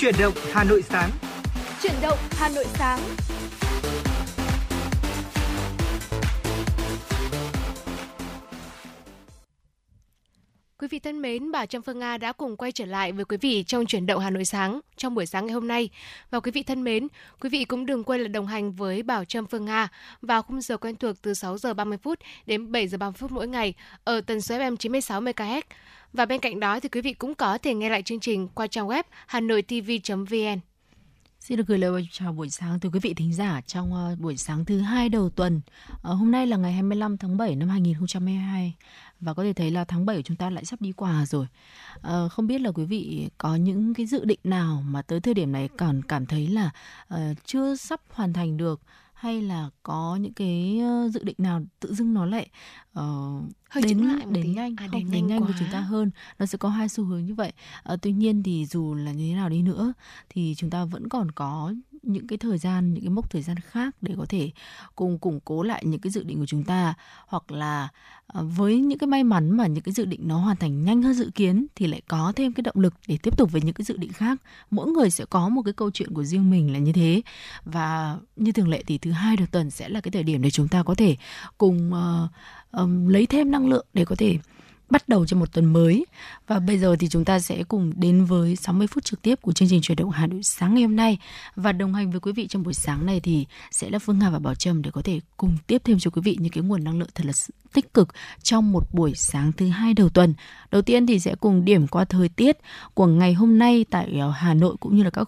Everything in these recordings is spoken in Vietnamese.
Chuyển động Hà Nội sáng. Chuyển động Hà Nội sáng. Quý vị thân mến, bà Trâm Phương Nga đã cùng quay trở lại với quý vị trong Chuyển động Hà Nội sáng trong buổi sáng ngày hôm nay. Và quý vị thân mến, quý vị cũng đừng quên là đồng hành với Bảo Trâm Phương Nga vào khung giờ quen thuộc từ 6h30 đến 7h30 mỗi ngày ở tần số FM 96 MHz. Và bên cạnh đó thì quý vị cũng có thể nghe lại chương trình qua trang web hanoitv.vn. Xin được gửi lời chào buổi sáng tới quý vị thính giả trong buổi sáng thứ hai đầu tuần. Hôm nay là ngày 25 tháng 7 năm 2022 và có thể thấy là tháng 7 của chúng ta lại sắp đi qua rồi. Không biết là quý vị có những cái dự định nào mà tới thời điểm này còn cảm thấy là chưa sắp hoàn thành được, hay là có những cái dự định nào tự dưng nó lại đến nhanh với chúng ta hơn. Nó sẽ có hai xu hướng như vậy. Tuy nhiên thì dù là như thế nào đi nữa thì chúng ta vẫn còn có những cái thời gian, những cái mốc thời gian khác để có thể cùng củng cố lại những cái dự định của chúng ta, hoặc là với những cái may mắn mà những cái dự định nó hoàn thành nhanh hơn dự kiến thì lại có thêm cái động lực để tiếp tục với những cái dự định khác. Mỗi người sẽ có một cái câu chuyện của riêng mình là như thế, và như thường lệ thì thứ hai đầu tuần sẽ là cái thời điểm để chúng ta có thể cùng lấy thêm năng lượng để có thể bắt đầu cho một tuần mới. Và bây giờ thì chúng ta sẽ cùng đến với 60 phút trực tiếp của chương trình Chuyển động Hà Nội sáng ngày hôm nay. Và đồng hành với quý vị trong buổi sáng này thì sẽ là Phương Nga và Bảo Trâm để có thể cùng tiếp thêm cho quý vị những cái nguồn năng lượng thật là tích cực trong một buổi sáng thứ hai đầu tuần. Đầu tiên thì sẽ cùng điểm qua thời tiết của ngày hôm nay tại Hà Nội cũng như là các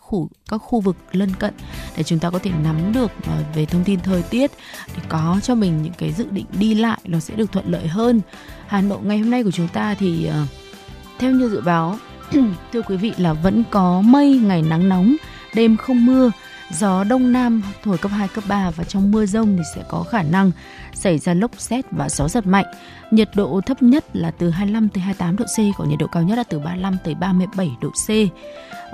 khu vực lân cận để chúng ta có thể nắm được về thông tin thời tiết để có cho mình những cái dự định đi lại nó sẽ được thuận lợi hơn. Hà Nội ngày hôm nay của chúng ta thì theo như dự báo, thưa quý vị, là vẫn có mây, ngày nắng nóng, đêm không mưa, gió đông nam thổi cấp 2, cấp 3 và trong mưa dông thì sẽ có khả năng xảy ra lốc sét và gió giật mạnh. Nhiệt độ thấp nhất là từ 25 tới 28 độ C, còn nhiệt độ cao nhất là từ 35 tới 37 độ C.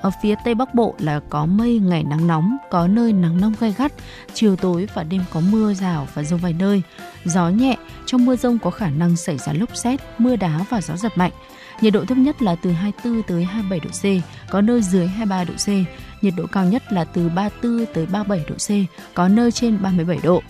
Ở phía Tây Bắc Bộ là có mây, ngày nắng nóng, có nơi nắng nóng gay gắt, chiều tối và đêm có mưa rào và dông vài nơi, gió nhẹ, trong mưa dông có khả năng xảy ra lốc sét, mưa đá và gió giật mạnh. Nhiệt độ thấp nhất là từ 24 tới 27 độ C, có nơi dưới 23 độ C, nhiệt độ cao nhất là từ 34 tới 37 độ C, có nơi trên 37 độ.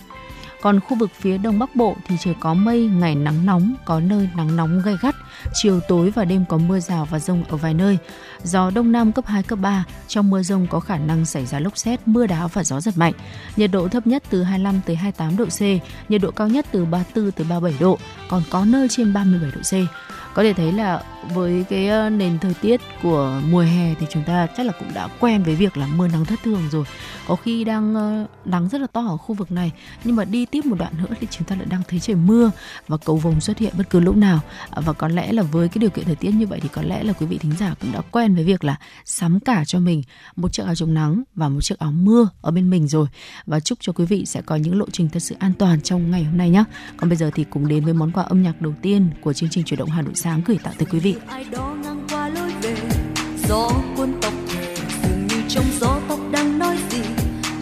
Còn khu vực phía Đông Bắc Bộ thì trời có mây, ngày nắng nóng, có nơi nắng nóng gay gắt, chiều tối và đêm có mưa rào và dông ở vài nơi. Gió Đông Nam cấp 2, cấp 3, trong mưa dông có khả năng xảy ra lốc sét, mưa đá và gió giật mạnh. Nhiệt độ thấp nhất từ 25 tới 28 độ C, nhiệt độ cao nhất từ 34 tới 37 độ, còn có nơi trên 37 độ C. Có thể thấy là với cái nền thời tiết của mùa hè thì chúng ta chắc là cũng đã quen với việc là mưa nắng thất thường rồi. Có khi đang nắng rất là to ở khu vực này, nhưng mà đi tiếp một đoạn nữa thì chúng ta lại đang thấy trời mưa và cầu vồng xuất hiện bất cứ lúc nào. Và có lẽ là với cái điều kiện thời tiết như vậy thì có lẽ là quý vị thính giả cũng đã quen với việc là sắm cả cho mình một chiếc áo chống nắng và một chiếc áo mưa ở bên mình rồi. Và chúc cho quý vị sẽ có những lộ trình thật sự an toàn trong ngày hôm nay nhé. Còn bây giờ thì cùng đến với món quà âm nhạc đầu tiên của chương trình Chuyển động Hà Nội sáng gửi tặng tới quý vị. Ai đó ngang qua lối về, gió cuốn tóc dường như trong gió tóc đang nói gì,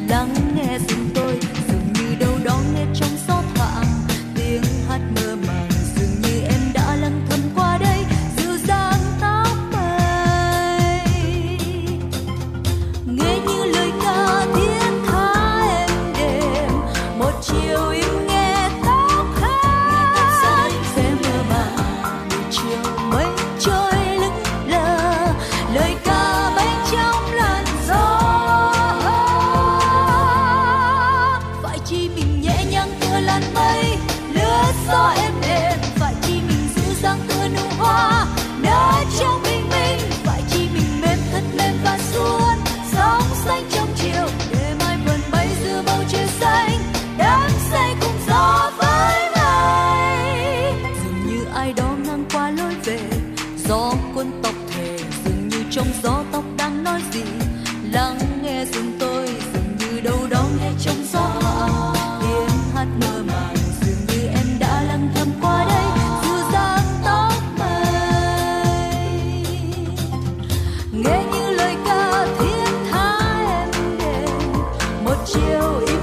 lắng nghe dừng tôi dường như đâu đó nghe trong gió thoảng tiếng hát mơ màng, dường như em đã lăn thầm qua đây dịu dàng tóc mây, nghe như lời ca thiên tha em đềm một chiều im. Trong gió tóc đang nói gì, lắng nghe dừng tôi dường như đâu đó nghe trong gió tiếng hát mơ màng, dường như em đã lăng thầm qua đây dịu dàng tóc mây, nghe như lời ca thiên tha em đềm một chiều im.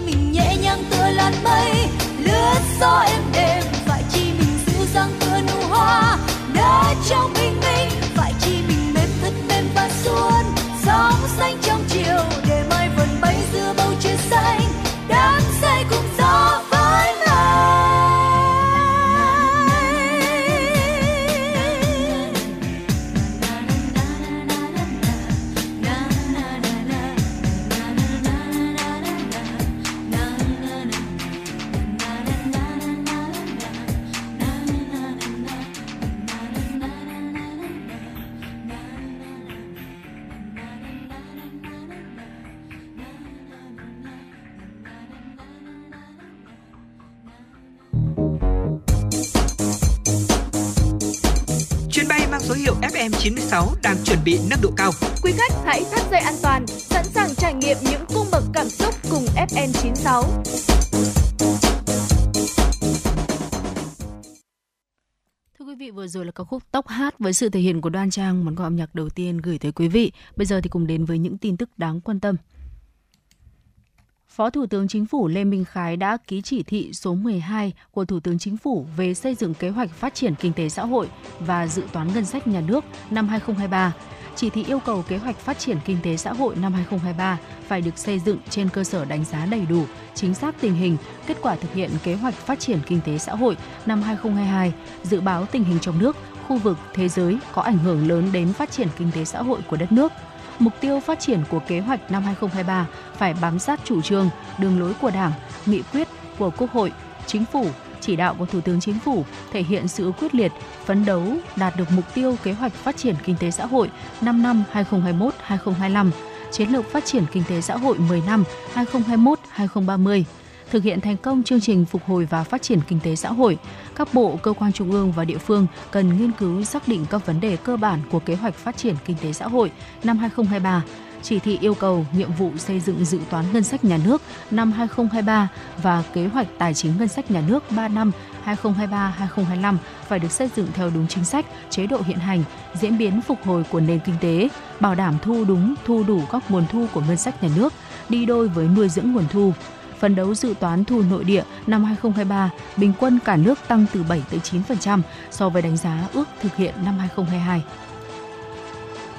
chi mình nhẹ nhàng tựa làn mây, lướt gió êm đềm, phải chi mình dịu dàng tựa nụ hoa đã trong bình minh, phải chi mình mềm thật mềm và suôn sóng xanh trong chiều, để mai vần bay giữa bầu trời xanh đắm say cùng gió với FM96 đang chuẩn bị nâng độ cao. Quý khách hãy thắt dây an toàn, sẵn sàng trải nghiệm những cung bậc cảm xúc cùng FN96. Thưa quý vị, vừa rồi là ca khúc Tóc Hát với sự thể hiện của Đoan Trang, món quà âm nhạc đầu tiên gửi tới quý vị. Bây giờ thì cùng đến với những tin tức đáng quan tâm. Phó Thủ tướng Chính phủ Lê Minh Khái đã ký chỉ thị số 12 của Thủ tướng Chính phủ về xây dựng kế hoạch phát triển kinh tế xã hội và dự toán ngân sách nhà nước năm 2023. Chỉ thị yêu cầu kế hoạch phát triển kinh tế xã hội năm 2023 phải được xây dựng trên cơ sở đánh giá đầy đủ, chính xác tình hình, kết quả thực hiện kế hoạch phát triển kinh tế xã hội năm 2022, dự báo tình hình trong nước, khu vực, thế giới có ảnh hưởng lớn đến phát triển kinh tế xã hội của đất nước. Mục tiêu phát triển của kế hoạch năm 2023 phải bám sát chủ trương, đường lối của Đảng, nghị quyết của Quốc hội, Chính phủ, chỉ đạo của Thủ tướng Chính phủ, thể hiện sự quyết liệt, phấn đấu đạt được mục tiêu kế hoạch phát triển kinh tế xã hội 5 năm 2021-2025, chiến lược phát triển kinh tế xã hội 10 năm 2021-2030, thực hiện thành công chương trình phục hồi và phát triển kinh tế xã hội. Các bộ, cơ quan trung ương và địa phương cần nghiên cứu xác định các vấn đề cơ bản của kế hoạch phát triển kinh tế xã hội năm 2023, chỉ thị yêu cầu nhiệm vụ xây dựng dự toán ngân sách nhà nước năm 2023 và kế hoạch tài chính ngân sách nhà nước 3 năm 2023-2025 phải được xây dựng theo đúng chính sách, chế độ hiện hành, diễn biến phục hồi của nền kinh tế, bảo đảm thu đúng, thu đủ các nguồn thu của ngân sách nhà nước, đi đôi với nuôi dưỡng nguồn thu. Phấn đấu dự toán thu nội địa năm 2023, bình quân cả nước tăng từ 7 tới 9% so với đánh giá ước thực hiện năm 2022.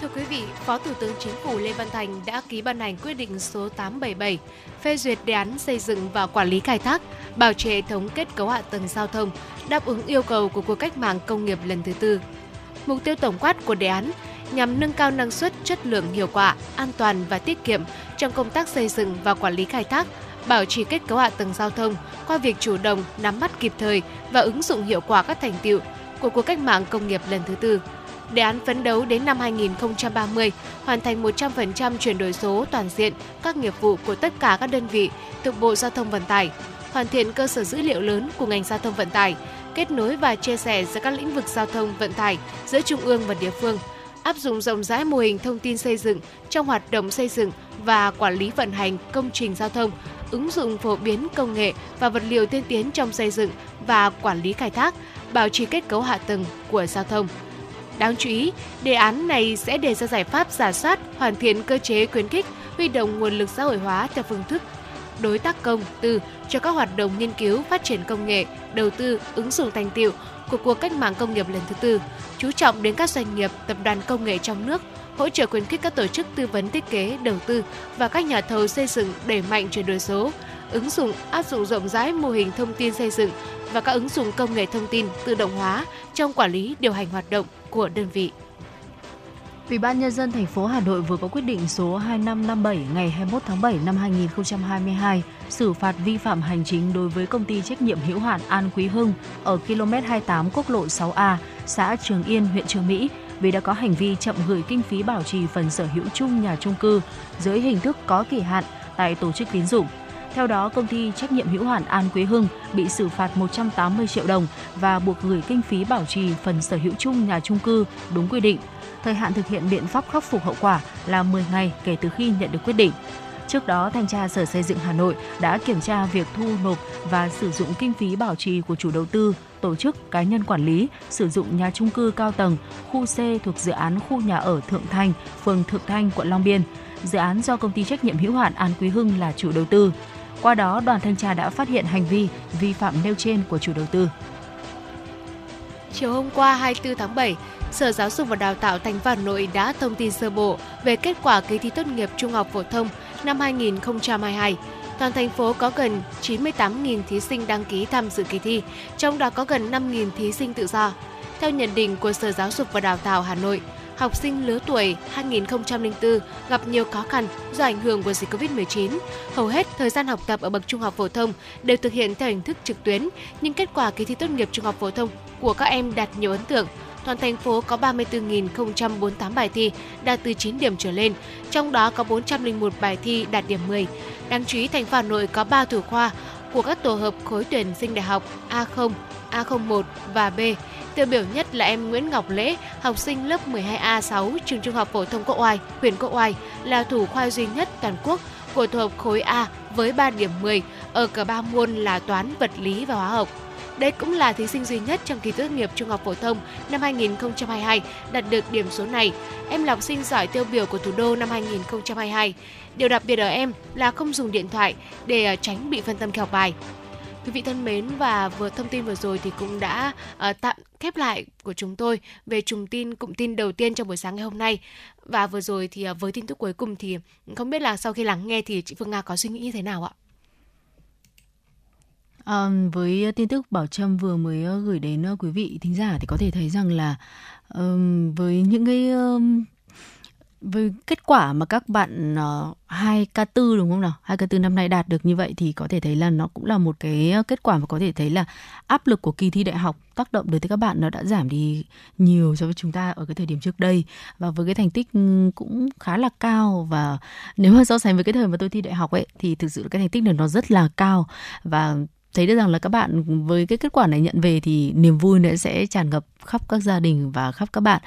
Thưa quý vị, Phó Thủ tướng Chính phủ Lê Văn Thành đã ký ban hành quyết định số 877 phê duyệt đề án xây dựng và quản lý khai thác, bảo trì hệ thống kết cấu hạ tầng giao thông, đáp ứng yêu cầu của cuộc cách mạng công nghiệp lần thứ tư. Mục tiêu tổng quát của đề án nhằm nâng cao năng suất, chất lượng, hiệu quả, an toàn và tiết kiệm trong công tác xây dựng và quản lý khai thác, bảo trì kết cấu hạ tầng giao thông qua việc chủ động nắm bắt kịp thời và ứng dụng hiệu quả các thành tựu của cuộc cách mạng công nghiệp lần thứ tư. Đề án phấn đấu đến năm 2030 hoàn thành 100% chuyển đổi số toàn diện các nghiệp vụ của tất cả các đơn vị thuộc Bộ Giao thông Vận tải, hoàn thiện cơ sở dữ liệu lớn của ngành giao thông vận tải, kết nối và chia sẻ giữa các lĩnh vực giao thông vận tải giữa trung ương và địa phương, áp dụng rộng rãi mô hình thông tin xây dựng trong hoạt động xây dựng và quản lý vận hành công trình giao thông, ứng dụng phổ biến công nghệ và vật liệu tiên tiến trong xây dựng và quản lý khai thác, bảo trì kết cấu hạ tầng của giao thông. Đáng chú ý, đề án này sẽ đề ra giải pháp rà soát, hoàn thiện cơ chế khuyến khích, huy động nguồn lực xã hội hóa theo phương thức đối tác công tư cho các hoạt động nghiên cứu, phát triển công nghệ, đầu tư, ứng dụng thành tựu của cuộc cách mạng công nghiệp lần thứ tư, chú trọng đến các doanh nghiệp, tập đoàn công nghệ trong nước, hỗ trợ khuyến khích các tổ chức tư vấn thiết kế, đầu tư và các nhà thầu xây dựng đẩy mạnh chuyển đổi số, ứng dụng áp dụng rộng rãi mô hình thông tin xây dựng và các ứng dụng công nghệ thông tin tự động hóa trong quản lý điều hành hoạt động của đơn vị. Ủy ban Nhân dân thành phố Hà Nội vừa có quyết định số 2557 ngày 21 tháng 7 năm 2022 xử phạt vi phạm hành chính đối với công ty trách nhiệm hữu hạn An Quý Hưng ở km 28 quốc lộ 6A, xã Trường Yên, huyện Chương Mỹ vì đã có hành vi chậm gửi kinh phí bảo trì phần sở hữu chung nhà chung cư dưới hình thức có kỳ hạn tại tổ chức tín dụng. Theo đó, công ty trách nhiệm hữu hạn An Quý Hưng bị xử phạt 180 triệu đồng và buộc gửi kinh phí bảo trì phần sở hữu chung nhà chung cư đúng quy định. Thời hạn thực hiện biện pháp khắc phục hậu quả là 10 ngày kể từ khi nhận được quyết định. Trước đó, Thanh tra Sở Xây dựng Hà Nội đã kiểm tra việc thu nộp và sử dụng kinh phí bảo trì của chủ đầu tư, tổ chức, cá nhân quản lý, sử dụng nhà chung cư cao tầng, khu C thuộc dự án khu nhà ở Thượng Thành, phường Thượng Thanh, quận Long Biên. Dự án do công ty trách nhiệm hữu hạn An Quý Hưng là chủ đầu tư. Qua đó, đoàn thanh tra đã phát hiện hành vi vi phạm nêu trên của chủ đầu tư. Chiều hôm qua 24 tháng 7, Sở Giáo dục và Đào tạo thành phố Hà Nội đã thông tin sơ bộ về kết quả kỳ thi tốt nghiệp trung học phổ thông năm 2022. Toàn thành phố có gần 98.000 thí sinh đăng ký tham dự kỳ thi, trong đó có gần 5.000 thí sinh tự do. Theo nhận định của Sở Giáo dục và Đào tạo Hà Nội, học sinh lứa tuổi 2004 gặp nhiều khó khăn do ảnh hưởng của dịch Covid-19. Hầu hết thời gian học tập ở bậc trung học phổ thông đều thực hiện theo hình thức trực tuyến, nhưng kết quả kỳ thi tốt nghiệp trung học phổ thông của các em đạt nhiều ấn tượng. Toàn thành phố có 34.048 bài thi đạt từ 9 điểm trở lên, trong đó có 401 bài thi đạt điểm 10. Đáng chú ý, thành phố Hà Nội có 3 thủ khoa của các tổ hợp khối tuyển sinh đại học A0, A01 và B. Tiêu biểu nhất là em Nguyễn Ngọc Lễ, học sinh lớp 12A6 trường Trung học phổ thông Quốc Oai, huyện Quốc Oai, là thủ khoa duy nhất toàn quốc của tổ hợp khối A với 3 điểm 10 ở cả 3 môn là toán, vật lý và hóa học. Đây cũng là thí sinh duy nhất trong kỳ tốt nghiệp trung học phổ thông năm 2022 đạt được điểm số này. Em là học sinh giỏi tiêu biểu của thủ đô năm 2022. Điều đặc biệt ở em là không dùng điện thoại để tránh bị phân tâm khi học bài. Quý vị thân mến, và thông tin vừa rồi thì cũng đã tạm khép lại của chúng tôi về cụm tin đầu tiên trong buổi sáng ngày hôm nay. Và vừa rồi thì với tin tức cuối cùng thì không biết là sau khi lắng nghe thì chị Phương Nga có suy nghĩ như thế nào ạ? Với tin tức Bảo Trâm vừa mới gửi đến quý vị thính giả thì có thể thấy rằng là với những cái với kết quả mà các bạn 2K4 đúng không nào? 2K4 năm nay đạt được như vậy thì có thể thấy là nó cũng là một cái kết quả mà có thể thấy là áp lực của kỳ thi đại học tác động đối với các bạn nó đã giảm đi nhiều so với chúng ta ở cái thời điểm trước đây, và với cái thành tích cũng khá là cao, và nếu mà so sánh với cái thời mà tôi thi đại học ấy thì thực sự cái thành tích này nó rất là cao, và thấy được rằng là các bạn với cái kết quả này nhận về thì niềm vui nó sẽ tràn ngập khắp các gia đình và khắp các bạn.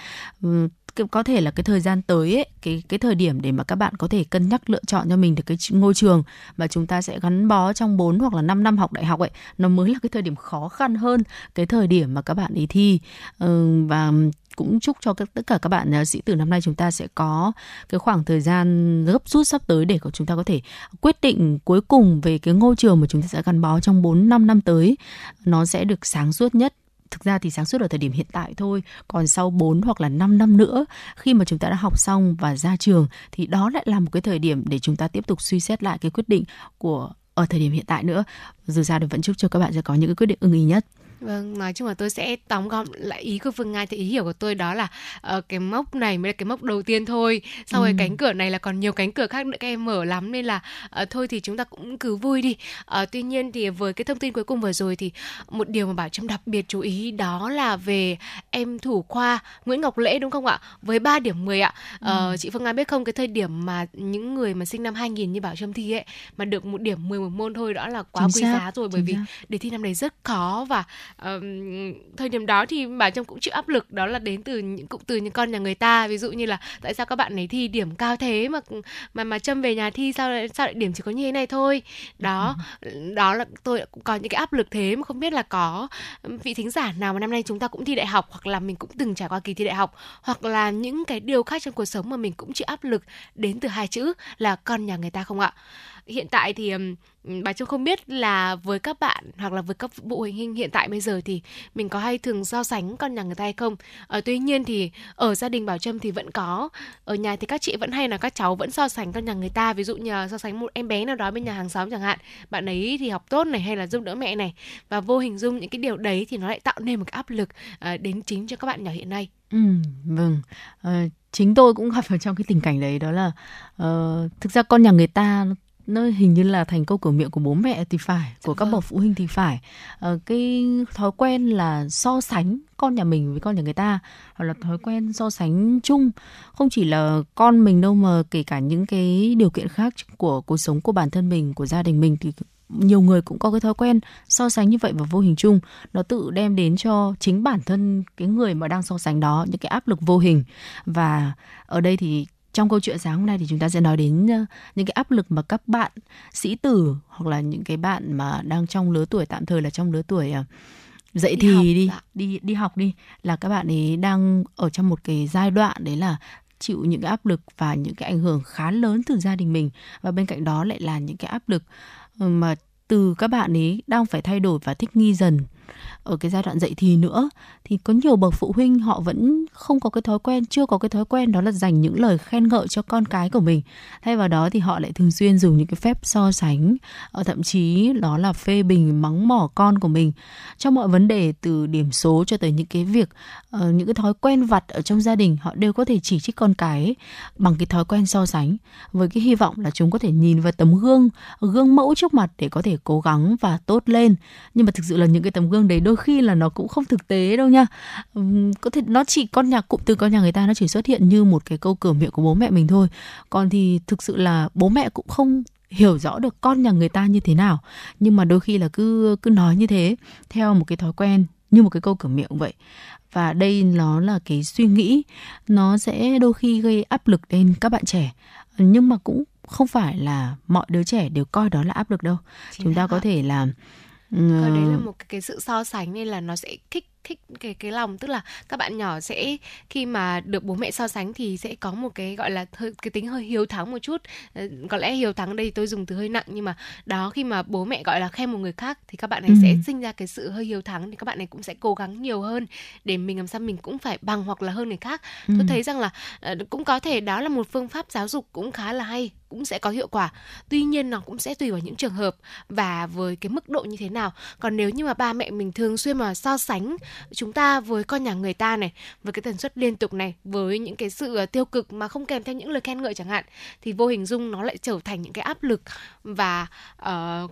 Có thể là cái thời gian tới ấy, cái thời điểm để mà các bạn có thể cân nhắc lựa chọn cho mình được cái ngôi trường mà chúng ta sẽ gắn bó trong 4 hoặc là 5 năm học đại học ấy, nó mới là cái thời điểm khó khăn hơn cái thời điểm mà các bạn ấy thi. Và cũng chúc cho tất cả các bạn sĩ tử năm nay chúng ta sẽ có cái khoảng thời gian gấp rút sắp tới để chúng ta có thể quyết định cuối cùng về cái ngôi trường mà chúng ta sẽ gắn bó trong 4-5 năm tới, nó sẽ được sáng suốt nhất. Thực ra thì sáng suốt ở thời điểm hiện tại thôi, còn sau 4 hoặc là 5 năm nữa khi mà chúng ta đã học xong và ra trường thì đó lại là một cái thời điểm để chúng ta tiếp tục suy xét lại cái quyết định của ở thời điểm hiện tại nữa. Dù sao thì vẫn chúc cho các bạn sẽ có những cái quyết định ưng ý nhất. Vâng, nói chung là tôi sẽ tóm gọn lại ý của Phương Nga thì ý hiểu của tôi đó là cái mốc này mới là cái mốc đầu tiên thôi. Sau rồi cánh cửa này là còn nhiều cánh cửa khác nữa các em mở lắm, nên là thôi thì chúng ta cũng cứ vui đi. Tuy nhiên thì với cái thông tin cuối cùng vừa rồi thì một điều mà Bảo Trâm đặc biệt chú ý đó là về em thủ khoa Nguyễn Ngọc Lễ đúng không ạ? Với 3 điểm 10 ạ. Chị Phương Nga biết không, cái thời điểm mà những người mà sinh năm 2000 như Bảo Trâm thi ấy mà được một điểm 10 một môn thôi đó là quá chính quý giá rồi, bởi vì đề thi năm này rất khó, và thời điểm đó thì Bảo Trâm cũng chịu áp lực đó là đến từ những cụm từ như con nhà người ta, ví dụ như là tại sao các bạn ấy thi điểm cao thế mà Trâm về nhà thi sao lại điểm chỉ có như thế này thôi đó. Đó là tôi cũng có những cái áp lực thế, mà không biết là có vị thính giả nào mà năm nay chúng ta cũng thi đại học, hoặc là mình cũng từng trải qua kỳ thi đại học, hoặc là những cái điều khác trong cuộc sống mà mình cũng chịu áp lực đến từ hai chữ là con nhà người ta không ạ? Hiện tại thì bà Trâm không biết là với các bạn hoặc là với các phụ huynh hiện tại bây giờ thì mình có hay thường so sánh con nhà người ta hay không. Tuy nhiên thì ở gia đình Bảo Trâm thì vẫn có, ở nhà thì các chị vẫn hay là các cháu vẫn so sánh con nhà người ta, ví dụ như so sánh một em bé nào đó bên nhà hàng xóm chẳng hạn, bạn ấy thì học tốt này hay là giúp đỡ mẹ này, và vô hình dung những cái điều đấy thì nó lại tạo nên một cái áp lực đến chính cho các bạn nhỏ hiện nay. Vâng, chính tôi cũng gặp vào trong cái tình cảnh đấy, đó là thực ra con nhà người ta nó hình như là thành câu cửa miệng của bố mẹ thì phải, của các bậc phụ huynh thì phải. Cái thói quen là so sánh con nhà mình với con nhà người ta, hoặc là thói quen so sánh chung, không chỉ là con mình đâu mà kể cả những cái điều kiện khác của cuộc sống của bản thân mình, của gia đình mình, thì nhiều người cũng có cái thói quen so sánh như vậy, và vô hình chung nó tự đem đến cho chính bản thân cái người mà đang so sánh đó những cái áp lực vô hình. Và ở đây thì trong câu chuyện sáng hôm nay thì chúng ta sẽ nói đến những cái áp lực mà các bạn sĩ tử hoặc là những cái bạn mà đang trong lứa tuổi, tạm thời là trong lứa tuổi dậy thì đi học, là các bạn ấy đang ở trong một cái giai đoạn đấy là chịu những cái áp lực và những cái ảnh hưởng khá lớn từ gia đình mình, và bên cạnh đó lại là những cái áp lực mà từ các bạn ấy đang phải thay đổi và thích nghi dần ở cái giai đoạn dậy thì nữa, thì có nhiều bậc phụ huynh họ vẫn không có cái thói quen, chưa có cái thói quen đó là dành những lời khen ngợi cho con cái của mình. Thay vào đó thì họ lại thường xuyên dùng những cái phép so sánh, thậm chí đó là phê bình, mắng mỏ con của mình trong mọi vấn đề, từ điểm số cho tới những cái việc, những cái thói quen vặt ở trong gia đình. Họ đều có thể chỉ trích con cái bằng cái thói quen so sánh, với cái hy vọng là chúng có thể nhìn vào tấm gương mẫu trước mặt để có thể cố gắng và tốt lên. Nhưng mà thực sự là những cái tấm gương đấy đôi khi là nó cũng không thực tế đâu nha. Có thể nó chỉ con nhà người ta nó chỉ xuất hiện như một cái câu cửa miệng của bố mẹ mình thôi. Còn thì thực sự là bố mẹ cũng không hiểu rõ được con nhà người ta như thế nào, nhưng mà đôi khi là cứ nói như thế theo một cái thói quen, như một cái câu cửa miệng vậy. Và đây nó là cái suy nghĩ, nó sẽ đôi khi gây áp lực lên các bạn trẻ, nhưng mà cũng không phải là mọi đứa trẻ đều coi đó là áp lực đâu. Chúng ta có thể là Còn đấy là một cái sự so sánh, nên là nó sẽ thích cái lòng, tức là các bạn nhỏ sẽ khi mà được bố mẹ so sánh thì sẽ có một cái gọi là cái tính hơi hiếu thắng một chút. Có lẽ hiếu thắng đây tôi dùng từ hơi nặng, nhưng mà đó, khi mà bố mẹ gọi là khen một người khác thì các bạn ấy sẽ sinh ra cái sự hơi hiếu thắng, thì các bạn ấy cũng sẽ cố gắng nhiều hơn để mình làm sao mình cũng phải bằng hoặc là hơn người khác. Tôi thấy rằng là cũng có thể đó là một phương pháp giáo dục cũng khá là hay, cũng sẽ có hiệu quả. Tuy nhiên nó cũng sẽ tùy vào những trường hợp và với cái mức độ như thế nào. Còn nếu như mà ba mẹ mình thường xuyên mà so sánh chúng ta với con nhà người ta này, với cái tần suất liên tục này, với những cái sự tiêu cực mà không kèm theo những lời khen ngợi chẳng hạn, thì vô hình dung nó lại trở thành những cái áp lực. Và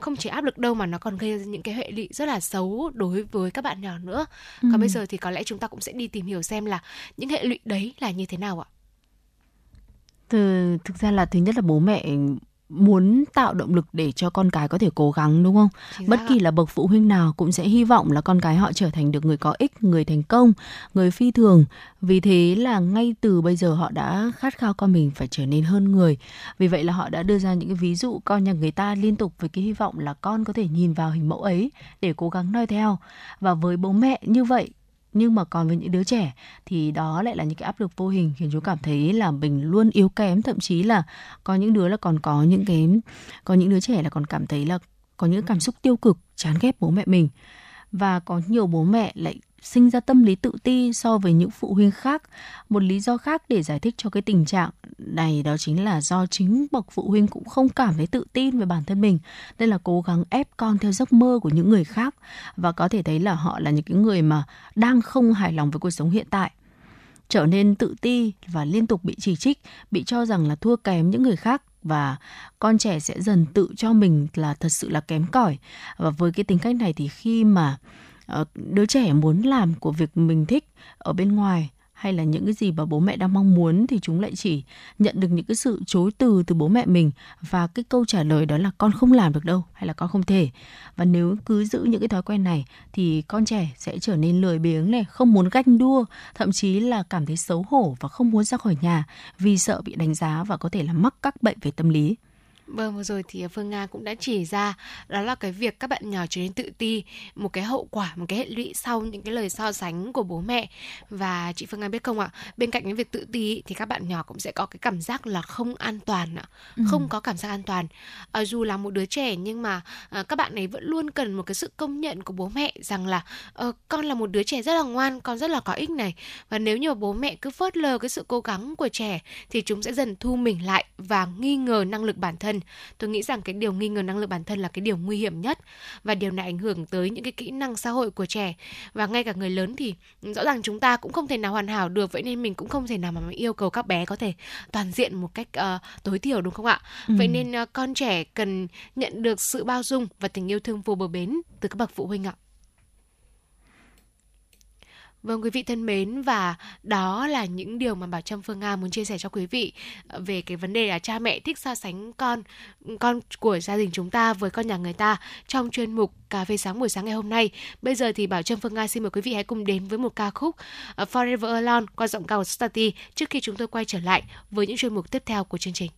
không chỉ áp lực đâu mà nó còn gây ra những cái hệ lụy rất là xấu đối với các bạn nhỏ nữa. Còn bây giờ thì có lẽ chúng ta cũng sẽ đi tìm hiểu xem là những hệ lụy đấy là như thế nào ạ. Thực ra là thứ nhất là bố mẹ muốn tạo động lực để cho con cái có thể cố gắng, đúng không? Bất kỳ là bậc phụ huynh nào cũng sẽ hy vọng là con cái họ trở thành được người có ích, người thành công, người phi thường. Vì thế là ngay từ bây giờ họ đã khát khao con mình phải trở nên hơn người. Vì vậy là họ đã đưa ra những cái ví dụ con nhà người ta liên tục, với cái hy vọng là con có thể nhìn vào hình mẫu ấy để cố gắng noi theo. Và với bố mẹ như vậy, nhưng mà còn với những đứa trẻ thì đó lại là những cái áp lực vô hình, khiến chúng cảm thấy là mình luôn yếu kém. Thậm chí là có những đứa là còn có những đứa trẻ là còn cảm thấy là có những cảm xúc tiêu cực, chán ghét bố mẹ mình. Và có nhiều bố mẹ lại sinh ra tâm lý tự ti so với những phụ huynh khác. Một lý do khác để giải thích cho cái tình trạng này đó chính là do chính bậc phụ huynh cũng không cảm thấy tự tin về bản thân mình, nên là cố gắng ép con theo giấc mơ của những người khác. Và có thể thấy là họ là những cái người mà đang không hài lòng với cuộc sống hiện tại, trở nên tự ti và liên tục bị chỉ trích, bị cho rằng là thua kém những người khác. Và con trẻ sẽ dần tự cho mình là thật sự là kém cỏi. Và với cái tính cách này thì khi mà đứa trẻ muốn làm của việc mình thích ở bên ngoài hay là những cái gì mà bố mẹ đang mong muốn, thì chúng lại chỉ nhận được những cái sự chối từ từ bố mẹ mình, và cái câu trả lời đó là con không làm được đâu, hay là con không thể. Và nếu cứ giữ những cái thói quen này thì con trẻ sẽ trở nên lười biếng này, không muốn ganh đua, thậm chí là cảm thấy xấu hổ và không muốn ra khỏi nhà vì sợ bị đánh giá và có thể là mắc các bệnh về tâm lý. Vâng, vừa rồi thì Phương Nga cũng đã chỉ ra đó là cái việc các bạn nhỏ trở nên tự ti, một cái hậu quả, một cái hệ lụy sau những cái lời so sánh của bố mẹ. Và chị Phương Nga biết không ạ, bên cạnh cái việc tự ti thì các bạn nhỏ cũng sẽ có cái cảm giác là không an toàn ạ, không có cảm giác an toàn. Dù là một đứa trẻ nhưng mà các bạn ấy vẫn luôn cần một cái sự công nhận của bố mẹ rằng là con là một đứa trẻ rất là ngoan, con rất là có ích này. Và nếu như bố mẹ cứ phớt lờ cái sự cố gắng của trẻ thì chúng sẽ dần thu mình lại và nghi ngờ năng lực bản thân. Tôi nghĩ rằng cái điều nghi ngờ năng lực bản thân là cái điều nguy hiểm nhất, và điều này ảnh hưởng tới những cái kỹ năng xã hội của trẻ. Và ngay cả người lớn thì rõ ràng chúng ta cũng không thể nào hoàn hảo được, vậy nên mình cũng không thể nào mà yêu cầu các bé có thể toàn diện một cách tối thiểu, đúng không ạ? Vậy nên con trẻ cần nhận được sự bao dung và tình yêu thương vô bờ bến từ các bậc phụ huynh ạ. Vâng, quý vị thân mến, và đó là những điều mà Bảo Trâm Phương Nga muốn chia sẻ cho quý vị về cái vấn đề là cha mẹ thích so sánh con của gia đình chúng ta với con nhà người ta trong chuyên mục Cà phê sáng buổi sáng ngày hôm nay. Bây giờ thì Bảo Trâm Phương Nga xin mời quý vị hãy cùng đến với một ca khúc Forever Alone qua giọng ca của Stati, trước khi chúng tôi quay trở lại với những chuyên mục tiếp theo của chương trình.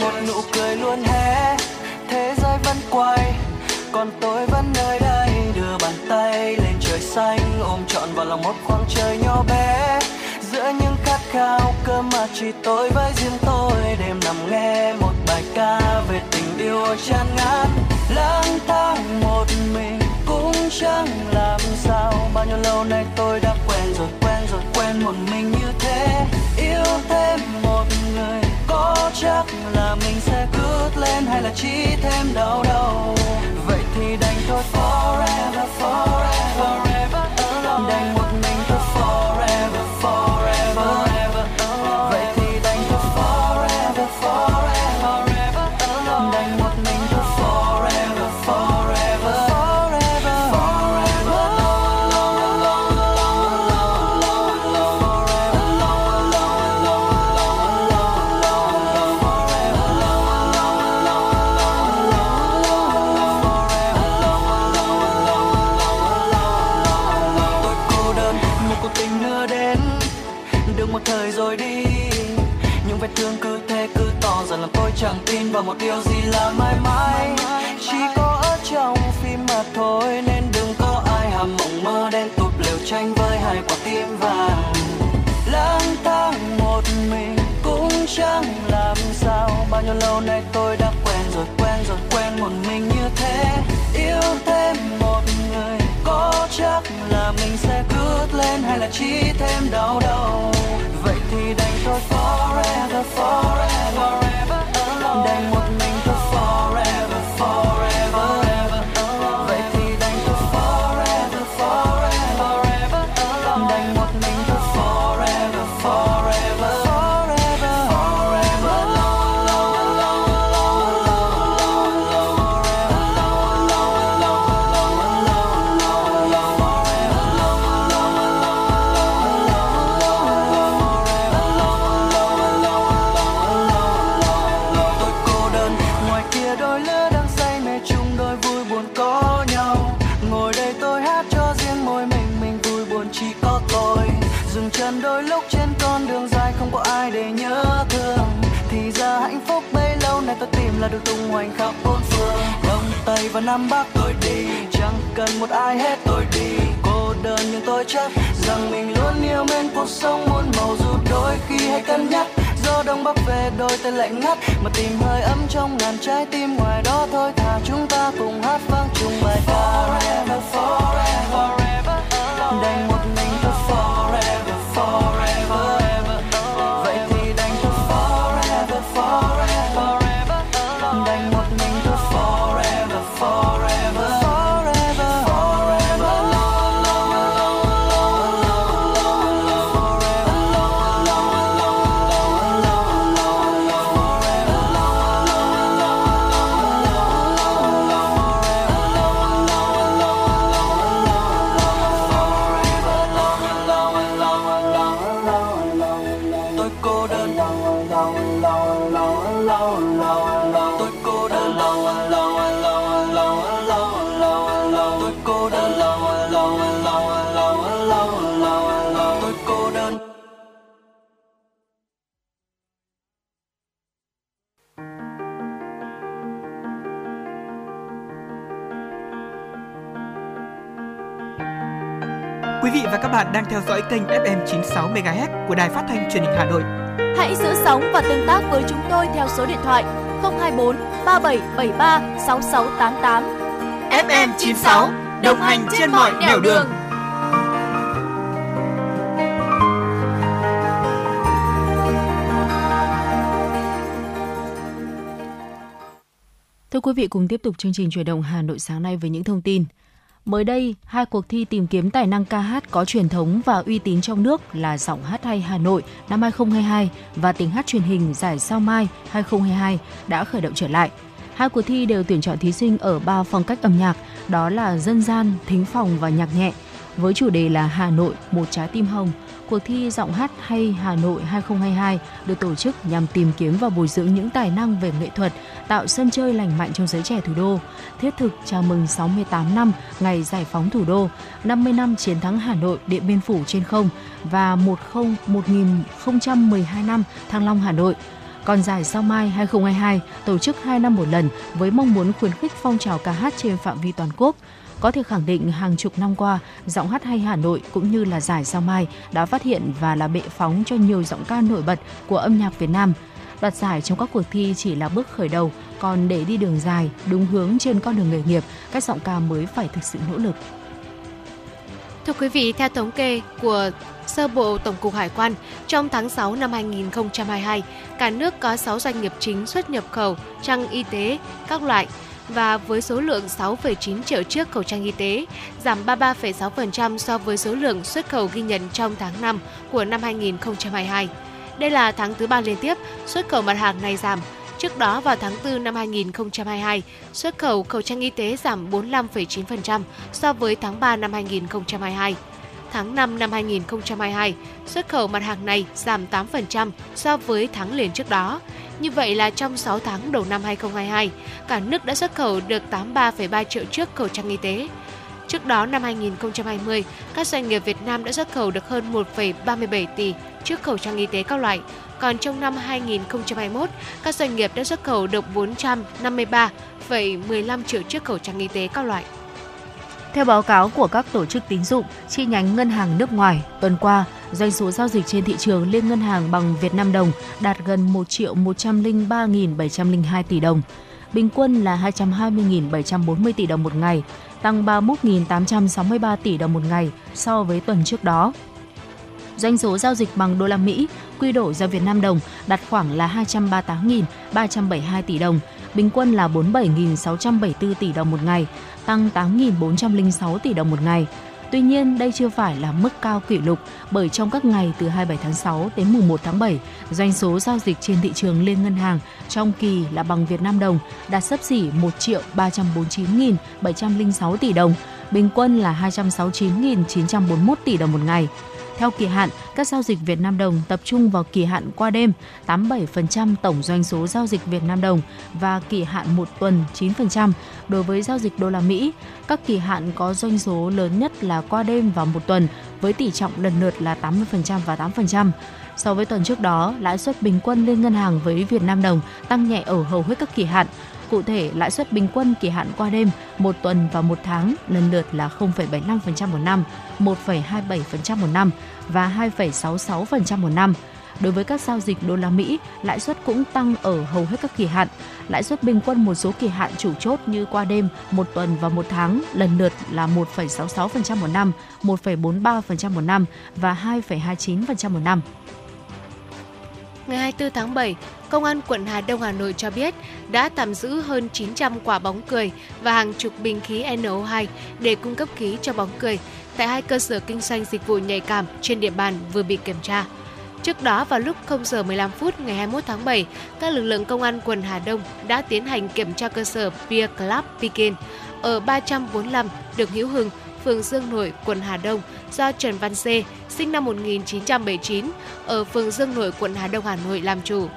Một nụ cười luôn hé thế giới còn tôi vẫn nơi đây, đưa bàn tay lên trời xanh, ôm trọn vào lòng một khoảng trời nhỏ bé. Giữa những khát khao cơ mà chỉ tôi với riêng tôi, đêm nằm nghe một bài ca về tình yêu tràn ngát. Lang thang một mình cũng chẳng làm sao, bao nhiêu lâu nay tôi đã quen một mình như thế. Yêu thêm một người có chắc là mình sẽ cướp lên hay là chỉ thêm đau đầu. Vậy thì đành thôi forever, forever, forever alone. Đành một mình thôi forever, forever, forever alone. Vậy thì đành thôi forever, forever, forever alone. Đành một mình thôi forever, forever, forever, forever chẳng tin vào một điều gì là mãi mãi, chỉ có ở trong phim mà thôi, nên đừng có ai hàm mộng mơ đen tụt lều tranh với hai quả tim vàng. Lang thang một mình cũng chẳng làm sao, bao nhiêu lâu nay tôi đã quen một mình như thế. Yêu thêm một người có chắc là mình sẽ cướp lên hay là chỉ thêm đau đầu. Vậy thì đành thôi forever, forever, forever. Đành một mình thôi forever, forever, forever alone. Vậy thì đành thôi forever, forever, forever alone. Đành một mình thôi forever, forever, forever, forever là được tung hoành khắp bốn phương. Đông Tây và Nam Bắc tôi đi, chẳng cần một ai hết tôi đi. Cô đơn nhưng tôi chắc rằng mình luôn yêu mến cuộc sống muôn màu, dù đôi khi hay cân nhắc. Gió Đông Bắc về đôi tay lạnh ngắt, mà tìm hơi ấm trong ngàn trái tim. Ngoài đó thôi thà chúng ta cùng hát vang chung bài ca forever, forever, forever alone. Đành một mình thôi forever, forever. Vậy thì đành thôi forever, forever, forever. Đành một mình thôi forever, forever, forever, forever alone, alone, alone, alone, alone, forever alone, alone, alone, alone, forever alone, alone, alone, alone, forever alone, alone. Quý vị và các bạn đang theo dõi kênh FM 96 MHz của Đài Phát thanh Truyền hình Hà Nội. Hãy giữ sóng và tương tác với chúng tôi theo số điện thoại 024 3773 6688. FM 96 đồng hành trên mọi nẻo đường. Thưa quý vị, cùng tiếp tục chương trình Chuyển động Hà Nội sáng nay với những thông tin. Mới đây, hai cuộc thi tìm kiếm tài năng ca hát có truyền thống và uy tín trong nước là Giọng hát hay Hà Nội năm 2022 và Tiếng hát truyền hình giải Sao Mai 2022 đã khởi động trở lại. Hai cuộc thi đều tuyển chọn thí sinh ở 3 phong cách âm nhạc, đó là dân gian, thính phòng và nhạc nhẹ. Với chủ đề là Hà Nội, một trái tim hồng, cuộc thi Giọng hát hay Hà Nội 2022 được tổ chức nhằm tìm kiếm và bồi dưỡng những tài năng về nghệ thuật, tạo sân chơi lành mạnh trong giới trẻ thủ đô, thiết thực chào mừng 68 năm ngày giải phóng thủ đô, 50 năm chiến thắng Hà Nội Điện Biên Phủ trên không và 1012 năm Thăng Long Hà Nội. Còn giải Sao Mai 2022 tổ chức 2 năm một lần với mong muốn khuyến khích phong trào ca hát trên phạm vi toàn quốc. Có thể khẳng định hàng chục năm qua, giọng hát hay Hà Nội cũng như là giải Sao Mai đã phát hiện và là bệ phóng cho nhiều giọng ca nổi bật của âm nhạc Việt Nam. Đoạt giải trong các cuộc thi chỉ là bước khởi đầu, còn để đi đường dài, đúng hướng trên con đường nghề nghiệp, các giọng ca mới phải thực sự nỗ lực. Thưa quý vị, theo thống kê của sơ bộ Tổng cục Hải quan, trong tháng 6 năm 2022, cả nước có 6 doanh nghiệp chính xuất nhập khẩu trang y tế các loại, và với số lượng 6,9 triệu chiếc khẩu trang y tế, giảm 33,6% so với số lượng xuất khẩu ghi nhận trong tháng 5 của năm 2022. Đây là tháng thứ 3 liên tiếp xuất khẩu mặt hàng này giảm. Trước đó vào tháng 4 năm 2022, xuất khẩu khẩu trang y tế giảm 45,9% so với tháng 3 năm 2022. Tháng 5 năm 2022, xuất khẩu mặt hàng này giảm 8% so với tháng liền trước đó. Như vậy là trong 6 tháng đầu năm 2022, cả nước đã xuất khẩu được 83,3 triệu chiếc khẩu trang y tế. Trước đó năm 2020, các doanh nghiệp Việt Nam đã xuất khẩu được hơn 1,37 tỷ chiếc khẩu trang y tế các loại. Còn trong năm 2021, các doanh nghiệp đã xuất khẩu được 453,15 triệu chiếc khẩu trang y tế các loại. Theo báo cáo của các tổ chức tín dụng, chi nhánh ngân hàng nước ngoài, tuần qua, doanh số giao dịch trên thị trường liên ngân hàng bằng Việt Nam đồng đạt gần 1.103.702 tỷ đồng, bình quân là 220.740 tỷ đồng một ngày, tăng 31.863 tỷ đồng một ngày so với tuần trước đó. Doanh số giao dịch bằng đô la Mỹ quy đổi ra Việt Nam đồng đạt khoảng là 238.372 tỷ đồng, bình quân là 47.674 tỷ đồng một ngày, tăng 8.406 tỷ đồng một ngày. Tuy nhiên, đây chưa phải là mức cao kỷ lục bởi trong các ngày từ 27 tháng 6 đến mùng 1 tháng 7, doanh số giao dịch trên thị trường liên ngân hàng trong kỳ là bằng Việt Nam đồng đạt xấp xỉ 1.349.706 tỷ đồng, bình quân là 269.941 tỷ đồng một ngày. Theo kỳ hạn, các giao dịch Việt Nam đồng tập trung vào kỳ hạn qua đêm 87% tổng doanh số giao dịch Việt Nam đồng và kỳ hạn 1 tuần 9% đối với giao dịch đô la Mỹ. Các kỳ hạn có doanh số lớn nhất là qua đêm và 1 tuần với tỷ trọng lần lượt là 80% và 8%. So với tuần trước đó, lãi suất bình quân liên ngân hàng với Việt Nam đồng tăng nhẹ ở hầu hết các kỳ hạn. Cụ thể, lãi suất bình quân kỳ hạn qua đêm, 1 tuần và 1 tháng lần lượt là 0,75% một năm, 1,27% một năm và 2,66% một năm. Đối với các giao dịch đô la Mỹ, lãi suất cũng tăng ở hầu hết các kỳ hạn. Lãi suất bình quân một số kỳ hạn chủ chốt như qua đêm, 1 tuần và 1 tháng lần lượt là 1,66% một năm, 1,43% một năm và 2,29% một năm. Ngày 24 tháng 7, Công an quận Hà Đông, Hà Nội cho biết đã tạm giữ hơn 900 quả bóng cười và hàng chục bình khí NO2 để cung cấp khí cho bóng cười tại hai cơ sở kinh doanh dịch vụ nhạy cảm trên địa bàn vừa bị kiểm tra. Trước đó vào lúc 0 giờ 15 phút ngày 21 tháng 7, các lực lượng Công an quận Hà Đông đã tiến hành kiểm tra cơ sở Beer Club Piken ở 345 đường Hữu Hưng, phường Dương Nội, quận Hà Đông do Trần Văn Xê, sinh năm 1979, ở phường Dương Nội, quận Hà Đông, Hà Nội làm chủ.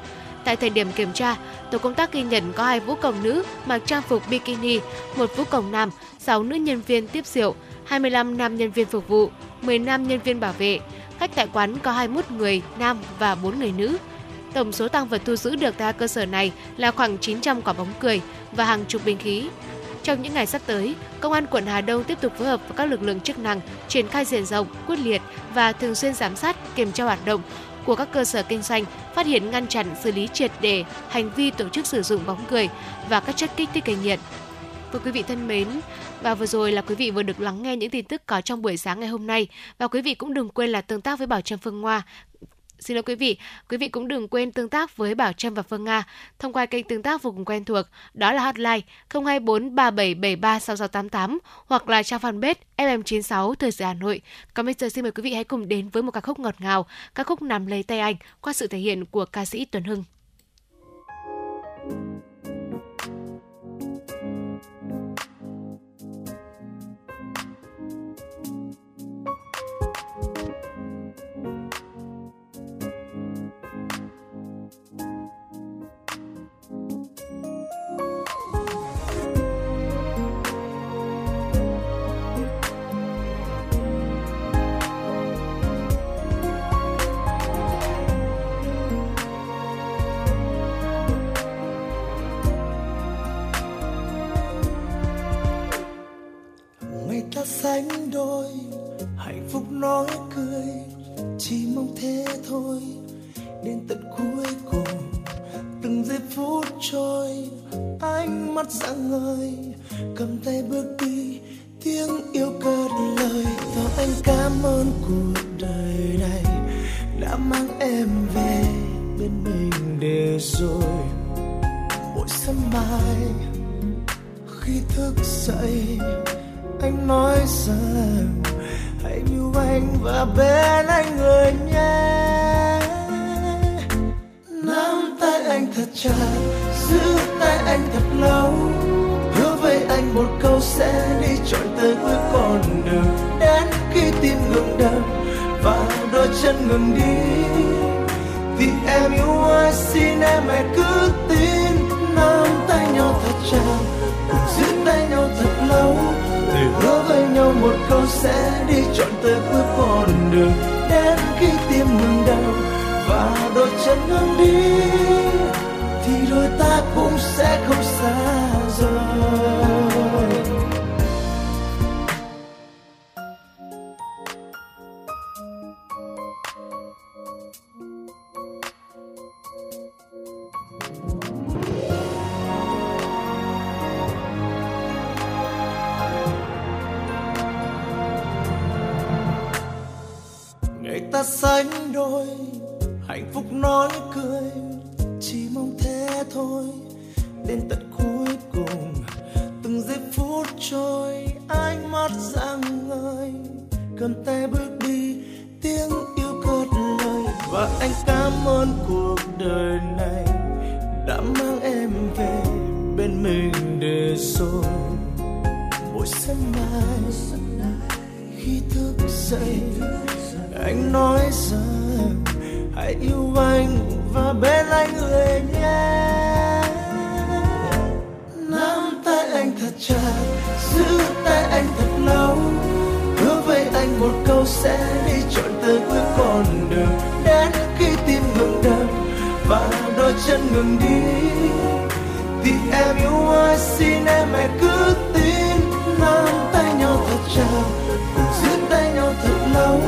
Tại thời điểm kiểm tra, tổ công tác ghi nhận có 2 vũ công nữ mặc trang phục bikini, 1 vũ công nam, 6 nữ nhân viên tiếp rượu, 25 nam nhân viên phục vụ, 10 nam nhân viên bảo vệ. Khách tại quán có 21 người nam và 4 người nữ. Tổng số tang vật thu giữ được tại cơ sở này là khoảng 900 quả bóng cười và hàng chục bình khí. Trong những ngày sắp tới, Công an quận Hà Đông tiếp tục phối hợp với các lực lượng chức năng triển khai diện rộng, quyết liệt và thường xuyên giám sát, kiểm tra hoạt động của các cơ sở kinh doanh, phát hiện, ngăn chặn, xử lý triệt để hành vi tổ chức sử dụng bóng cười và các chất kích thích gây nghiện. Và quý vị thân mến, và vừa rồi là quý vị vừa được lắng nghe những tin tức có trong buổi sáng ngày hôm nay. Và quý vị cũng đừng quên là tương tác với Bảo Trâm Phương Nga. Xin lỗi quý vị cũng đừng quên tương tác với Bảo Trâm và Phương Nga thông qua kênh tương tác vô cùng quen thuộc, đó là hotline 02437736688 hoặc là trang fanpage FM96 Thời sự Hà Nội. Còn bây giờ xin mời quý vị hãy cùng đến với một ca khúc ngọt ngào, ca khúc Nắm lấy tay anh qua sự thể hiện của ca sĩ Tuấn Hưng. sánh đôi, hạnh phúc nói cười, chỉ mong thế thôi. Đến tận cuối cùng, từng giây phút trôi, ánh mắt rạng ngời, cầm tay bước đi, tiếng yêu cất lời. Và anh cảm ơn cuộc đời này đã mang em về bên mình, để rồi mỗi sớm mai khi thức dậy anh nói rằng hãy yêu anh và bên anh người nhé. Nắm tay anh thật chặt, giữ tay anh thật lâu, hứa với anh một câu sẽ đi trọn tới cuối con đường, đến khi tim ngừng đập và đôi chân ngừng đi thì em yêu ai, xin em hãy cứ tin. Nắm tay nhau thật chặt, cùng giữ tay nhau thật lâu, để hứa với nhau một câu sẽ đi trọn tới cuối con đường, đến khi tim ngừng đập và đôi chân ngừng đi thì đôi ta cũng sẽ không xa rời. Ngày ta sánh đôi, hạnh phúc nói cười, chỉ mong thế thôi. Đến tận cuối cùng, từng giây phút trôi, ánh mắt rạng ngời, cầm tay bước đi, tiếng yêu cất lời. Và anh cảm ơn cuộc đời này đã mang em về bên mình, để rồi mỗi sáng mai khi thức dậy anh nói rằng hãy yêu anh và bên anh người nhé. Nắm tay anh thật chặt, giữ tay anh thật lâu, hứa với anh một câu sẽ đi trọn tới cuối con đường, đến khi tim ngừng đập và đôi chân ngừng đi thì em yêu ai, xin em hãy cứ tin. Nắm tay nhau thật chặt, cùng giữ tay nhau thật lâu,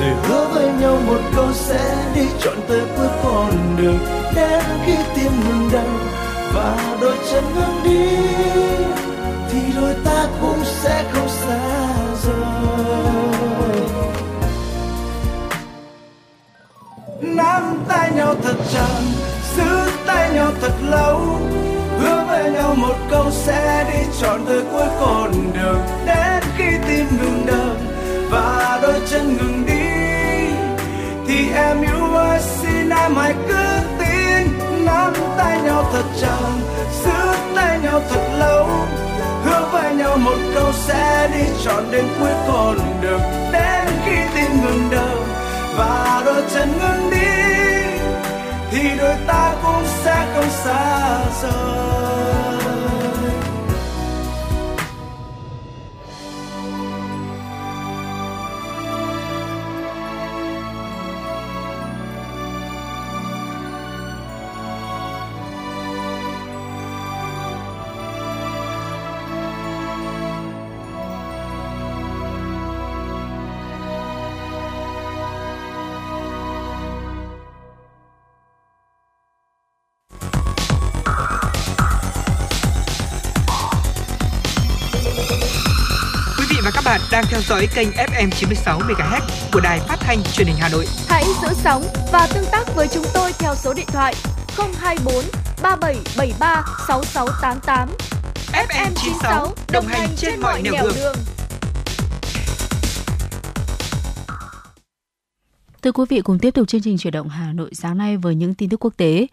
để hứa với nhau một câu sẽ đi trọn tới cuối con đường, đến khi tim ngừng đập và đôi chân ngừng đi thì đôi ta cũng sẽ không xa rời. Nắm tay nhau thật chặt, giữ tay nhau thật lâu, hứa với nhau một câu sẽ đi trọn tới cuối con đường, đến khi tim ngừng đập và đôi chân ngừng đi thì em yêu ơi, xin em hãy cứ tin. Nắm tay nhau thật chặt, giữ tay nhau thật lâu, hứa với nhau một câu sẽ đi trọn đến cuối con đường, đến khi tim ngừng đập và đôi chân ngừng đi thì đôi ta cũng sẽ không xa rời. Bạn đang theo dõi kênh FM 96 MHz của Đài Phát thanh Truyền hình Hà Nội. Hãy giữ sóng và tương tác với chúng tôi theo số điện thoại 024 3773 6688. FM 96 đồng hành trên mọi nẻo đường. Thưa quý vị, cùng tiếp tục chương trình Chuyển động Hà Nội sáng nay với những tin tức quốc tế.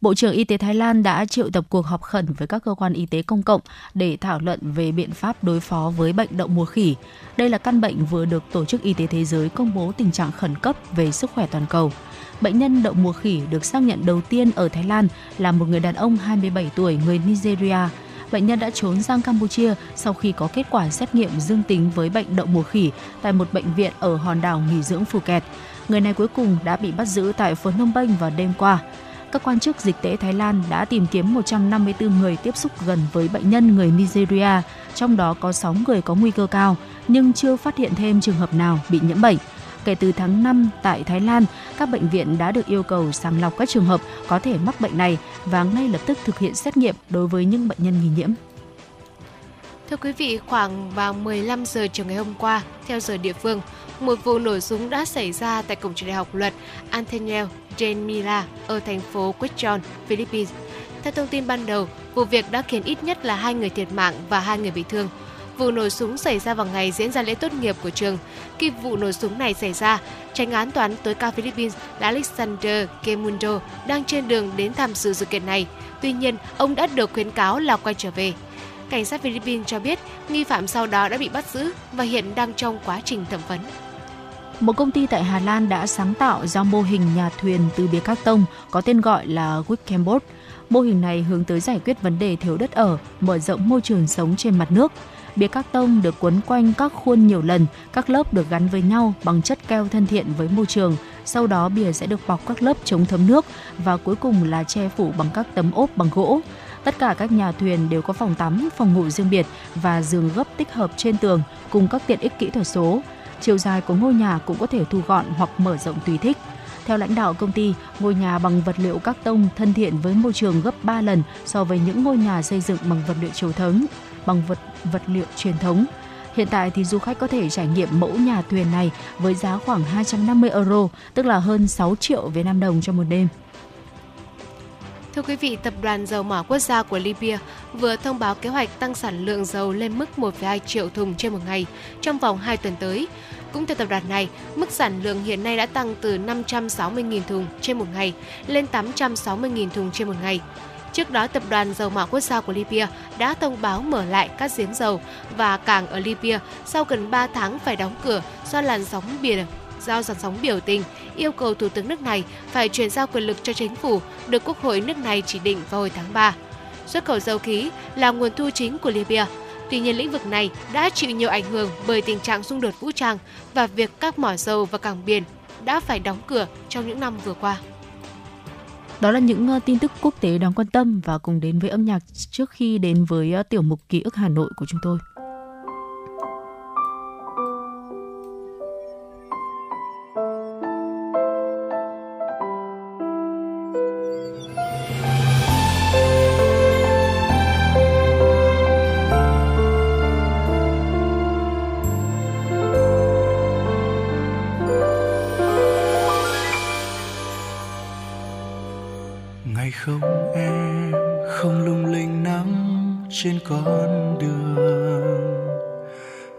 Bộ trưởng Y tế Thái Lan đã triệu tập cuộc họp khẩn với các cơ quan y tế công cộng để thảo luận về biện pháp đối phó với bệnh đậu mùa khỉ. Đây là căn bệnh vừa được Tổ chức Y tế Thế giới công bố tình trạng khẩn cấp về sức khỏe toàn cầu. Bệnh nhân đậu mùa khỉ được xác nhận đầu tiên ở Thái Lan là một người đàn ông 27 tuổi người Nigeria. Bệnh nhân đã trốn sang Campuchia sau khi có kết quả xét nghiệm dương tính với bệnh đậu mùa khỉ tại một bệnh viện ở hòn đảo nghỉ dưỡng Phuket. Người này cuối cùng đã bị bắt giữ tại Phnom Penh vào đêm qua. các quan chức dịch tễ Thái Lan đã tìm kiếm 154 người tiếp xúc gần với bệnh nhân người Nigeria, trong đó có 6 người có nguy cơ cao, nhưng chưa phát hiện thêm trường hợp nào bị nhiễm bệnh. Kể từ tháng 5 tại Thái Lan, các bệnh viện đã được yêu cầu sàng lọc các trường hợp có thể mắc bệnh này và ngay lập tức thực hiện xét nghiệm đối với những bệnh nhân nghi nhiễm. Thưa quý vị, khoảng vào 15 giờ chiều ngày hôm qua, theo giờ địa phương, một vụ nổ súng đã xảy ra tại cổng trường đại học luật Ateneo de Manila ở thành phố Quezon, Philippines. Theo thông tin ban đầu, vụ việc đã khiến ít nhất là 2 người thiệt mạng và 2 người bị thương. Vụ nổ súng xảy ra vào ngày diễn ra lễ tốt nghiệp của trường. Khi vụ nổ súng này xảy ra, Chánh án Tòa án tối cao Philippines là Alexander Gemundo đang trên đường đến tham dự sự kiện này. Tuy nhiên, ông đã được khuyến cáo là quay trở về. Cảnh sát Philippines cho biết nghi phạm sau đó đã bị bắt giữ và hiện đang trong quá trình thẩm vấn. Một công ty tại Hà Lan đã sáng tạo ra mô hình nhà thuyền từ bìa cát tông có tên gọi là wiccambot. Mô hình này hướng tới giải quyết vấn đề thiếu đất ở, mở rộng môi trường sống trên mặt nước. Bìa cát tông được quấn quanh các khuôn nhiều lần, các lớp được gắn với nhau bằng chất keo thân thiện với môi trường. Sau đó bìa sẽ được bọc các lớp chống thấm nước và cuối cùng là che phủ bằng các tấm ốp bằng gỗ. Tất cả các nhà thuyền đều có phòng tắm, phòng ngủ riêng biệt và giường gấp tích hợp trên tường cùng các tiện ích kỹ thuật số. Chiều dài của ngôi nhà cũng có thể thu gọn hoặc mở rộng tùy thích. Theo lãnh đạo công ty, ngôi nhà bằng vật liệu các tông thân thiện với môi trường gấp 3 lần so với những ngôi nhà xây dựng bằng vật liệu truyền thống. Hiện tại thì du khách có thể trải nghiệm mẫu nhà thuyền này với giá khoảng 250 euro, tức là hơn 6 triệu VND cho một đêm. Thưa quý vị, Tập đoàn Dầu mỏ Quốc gia của Libya vừa thông báo kế hoạch tăng sản lượng dầu lên mức 1,2 triệu thùng trên một ngày trong vòng 2 tuần tới. Cũng theo tập đoàn này, mức sản lượng hiện nay đã tăng từ 560.000 thùng trên một ngày lên 860.000 thùng trên một ngày. Trước đó, Tập đoàn Dầu mỏ Quốc gia của Libya đã thông báo mở lại các giếng dầu và cảng ở Libya sau gần 3 tháng phải đóng cửa do làn sóng biểu tình yêu cầu thủ tướng nước này phải chuyển giao quyền lực cho chính phủ được Quốc hội nước này chỉ định vào hồi tháng 3. Xuất khẩu dầu khí là nguồn thu chính của Libya. Tuy nhiên, lĩnh vực này đã chịu nhiều ảnh hưởng bởi tình trạng xung đột vũ trang và việc các mỏ dầu và cảng biển đã phải đóng cửa trong những năm vừa qua. Đó là những tin tức quốc tế đáng quan tâm và cùng đến với âm nhạc trước khi đến với tiểu mục Ký ức Hà Nội của chúng tôi. Không, em không lung linh lắm trên con đường,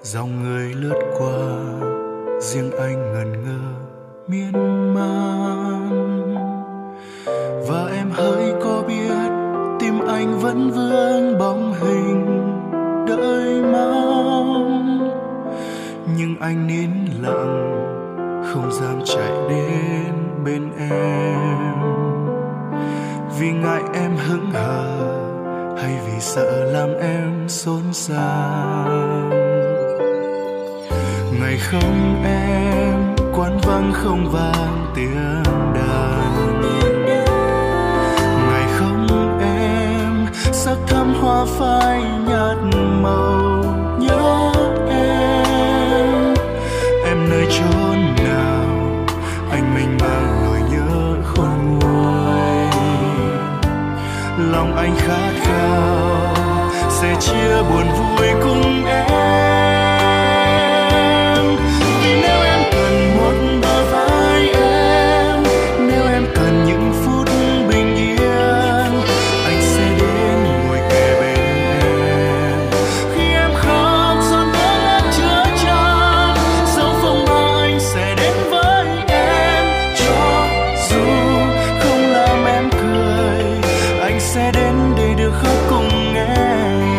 dòng người lướt qua, riêng anh ngẩn ngơ miên man. Và em hỡi có biết tim anh vẫn vương bóng hình đợi mong, nhưng anh nín lặng không dám chạy đến bên em. Vì ngại em hững hờ hay vì sợ làm em xốn xao? Ngày không em, quán vắng không vang tiếng đàn. Ngày không em, sắc thắm hoa phai nhạt màu nhớ em. Em nơi chốn nào, anh mình mang nỗi nhớ khôn nguôi. Lòng anh khát khao sẽ chia buồn vui cùng em. Vì nếu em cần một bờ vai em, nếu em cần những phút bình yên, anh sẽ đến ngồi kề bên em. Khi em khóc giọt nước mắt chứa chan, dẫu phong bao anh sẽ đến với em. Cho dù không làm em cười, sẽ đến đây được khóc cùng em.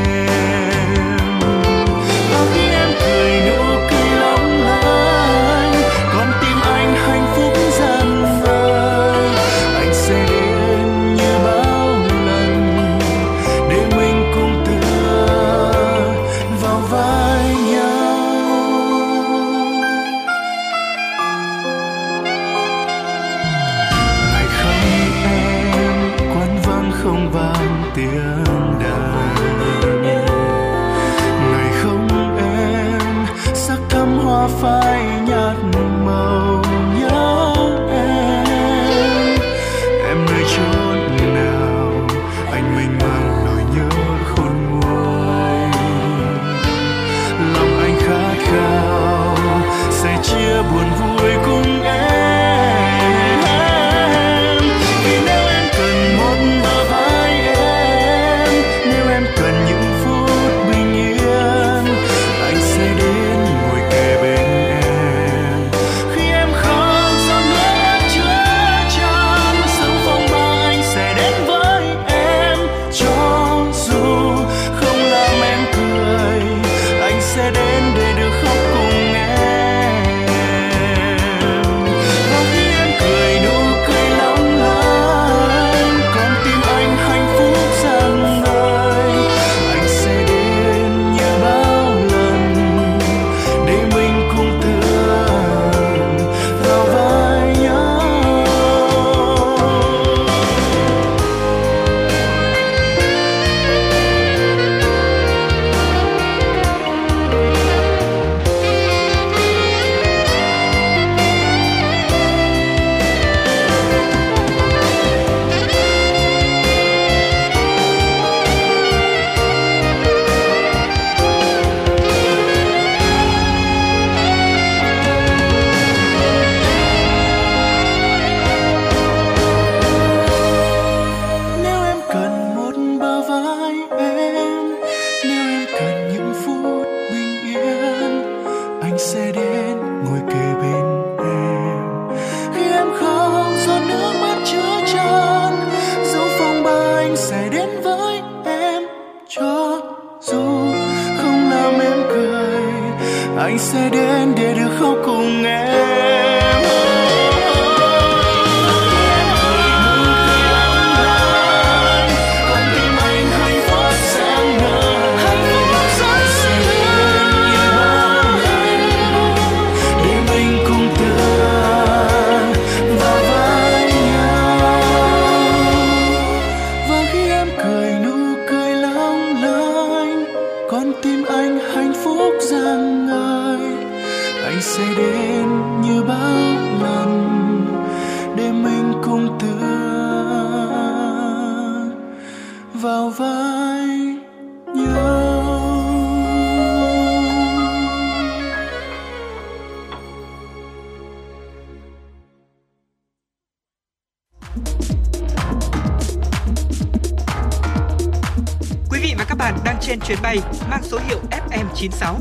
mang số hiệu FM96.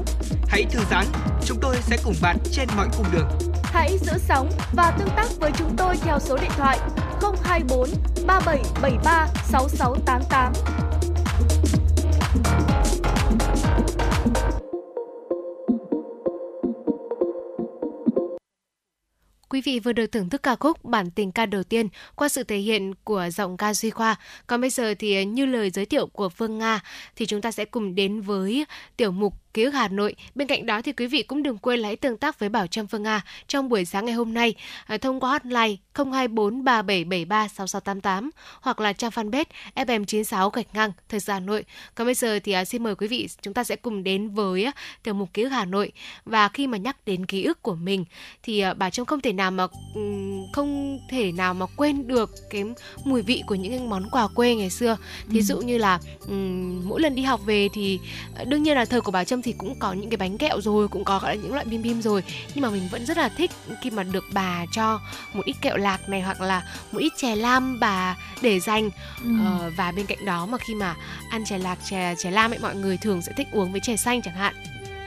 Hãy thư giãn, chúng tôi sẽ cùng bạn trên mọi cung đường. Hãy giữ sóng và tương tác với chúng tôi theo số điện thoại 024 3773 6688. Quý vị vừa được thưởng thức ca khúc Bản tình ca đầu tiên qua sự thể hiện của giọng ca Duy Khoa. Còn bây giờ thì như lời giới thiệu của Phương Nga thì chúng ta sẽ cùng đến với tiểu mục Ký ức Hà Nội. Bên cạnh đó thì quý vị cũng đừng quên hãy tương tác với Bảo Trâm Phương Nga trong buổi sáng ngày hôm nay thông qua hotline 02437736688 hoặc là trang fanpage FM96_Thời sự Hà Nội. Còn bây giờ thì xin mời quý vị, chúng ta sẽ cùng đến với tiểu mục Ký ức Hà Nội. Và khi mà nhắc đến ký ức của mình thì Bảo Trâm không thể nào mà quên được cái mùi vị của những món quà quê ngày xưa. Thí dụ như là mỗi lần đi học về thì đương nhiên là thời của Bảo Trâm thì cũng có những cái bánh kẹo rồi, cũng có những loại bim bim rồi, nhưng mà mình vẫn rất là thích khi mà được bà cho một ít kẹo lạc này hoặc là một ít chè lam bà để dành. Và bên cạnh đó mà khi mà ăn chè lạc, chè lam ấy, mọi người thường sẽ thích uống với chè xanh chẳng hạn,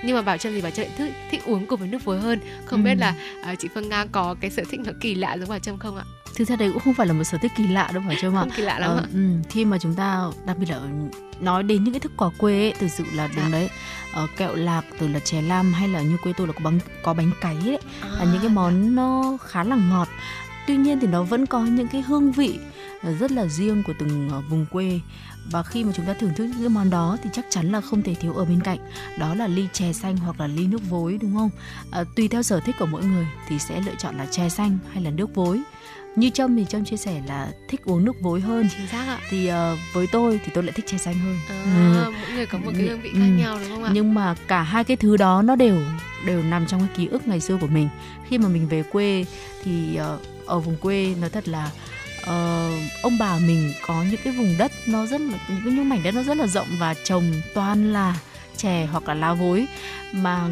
nhưng mà Bảo Trâm thì Bảo Trâm thích uống cùng với nước muối hơn. Không biết là chị Phương Nga có cái sở thích nó kỳ lạ giống Bảo Trâm không ạ? Thực ra đấy cũng không phải là một sở thích kỳ lạ đâu Bảo Trâm ạ. Không kỳ lạ lắm ạ. Khi mà chúng ta đặc biệt là nói đến những cái thức quà quê ấy, thực sự là đúng đấy, kẹo lạc, từ là chè lam hay là như quê tôi là có bánh cáy ấy, là những cái món nó khá là ngọt. Tuy nhiên thì nó vẫn có những cái hương vị rất là riêng của từng vùng quê. Và khi mà chúng ta thưởng thức những cái món đó thì chắc chắn là không thể thiếu ở bên cạnh đó là ly chè xanh hoặc là ly nước vối, đúng không? Tùy theo sở thích của mỗi người thì sẽ lựa chọn là chè xanh hay là nước vối. Như Trâm thì Trâm chia sẻ là thích uống nước vối hơn. Chính xác ạ. Thì với tôi thì tôi lại thích chè xanh hơn. Mỗi người có một cái hương vị khác nhau đúng không ạ? Nhưng mà cả hai cái thứ đó nó đều nằm trong cái ký ức ngày xưa của mình. Khi mà mình về quê thì ở vùng quê nói thật là ông bà mình có những cái vùng đất nó rất là, những mảnh đất nó rất là rộng và trồng toàn là chè hoặc là lá vối, mà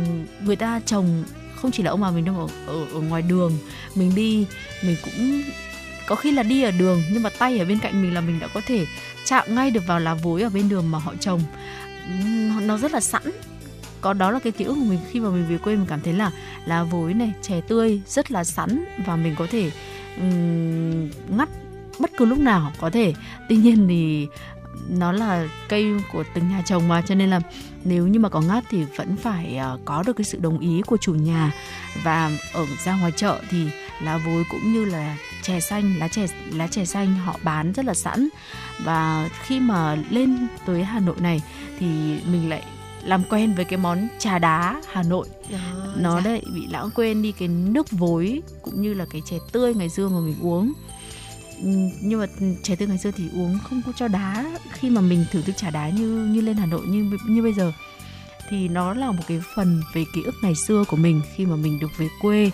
người ta trồng không chỉ là ông bà mình đâu, ở ngoài đường mình đi, mình cũng có khi là đi ở đường nhưng mà tay ở bên cạnh mình là mình đã có thể chạm ngay được vào lá vối ở bên đường mà họ trồng, nó rất là sẵn. Có đó là cái ký ức của mình khi mà mình về quê, mình cảm thấy là lá vối này, chè tươi rất là sẵn và mình có thể ngắt bất cứ lúc nào có thể. Tuy nhiên thì nó là cây của từng nhà trồng mà, cho nên là nếu như mà có ngắt thì vẫn phải có được cái sự đồng ý của chủ nhà. Và ở ra ngoài chợ thì lá vối cũng như là chè xanh, lá chè xanh họ bán rất là sẵn. Và khi mà lên tới Hà Nội này thì mình lại làm quen với cái món trà đá Hà Nội. Nó lại bị lãng quên đi cái nước vối cũng như là cái chè tươi ngày xưa mà mình uống. Nhưng mà chè tươi ngày xưa thì uống không có cho đá. Khi mà mình thưởng thức trà đá như lên Hà Nội như bây giờ thì nó là một cái phần về ký ức ngày xưa của mình khi mà mình được về quê,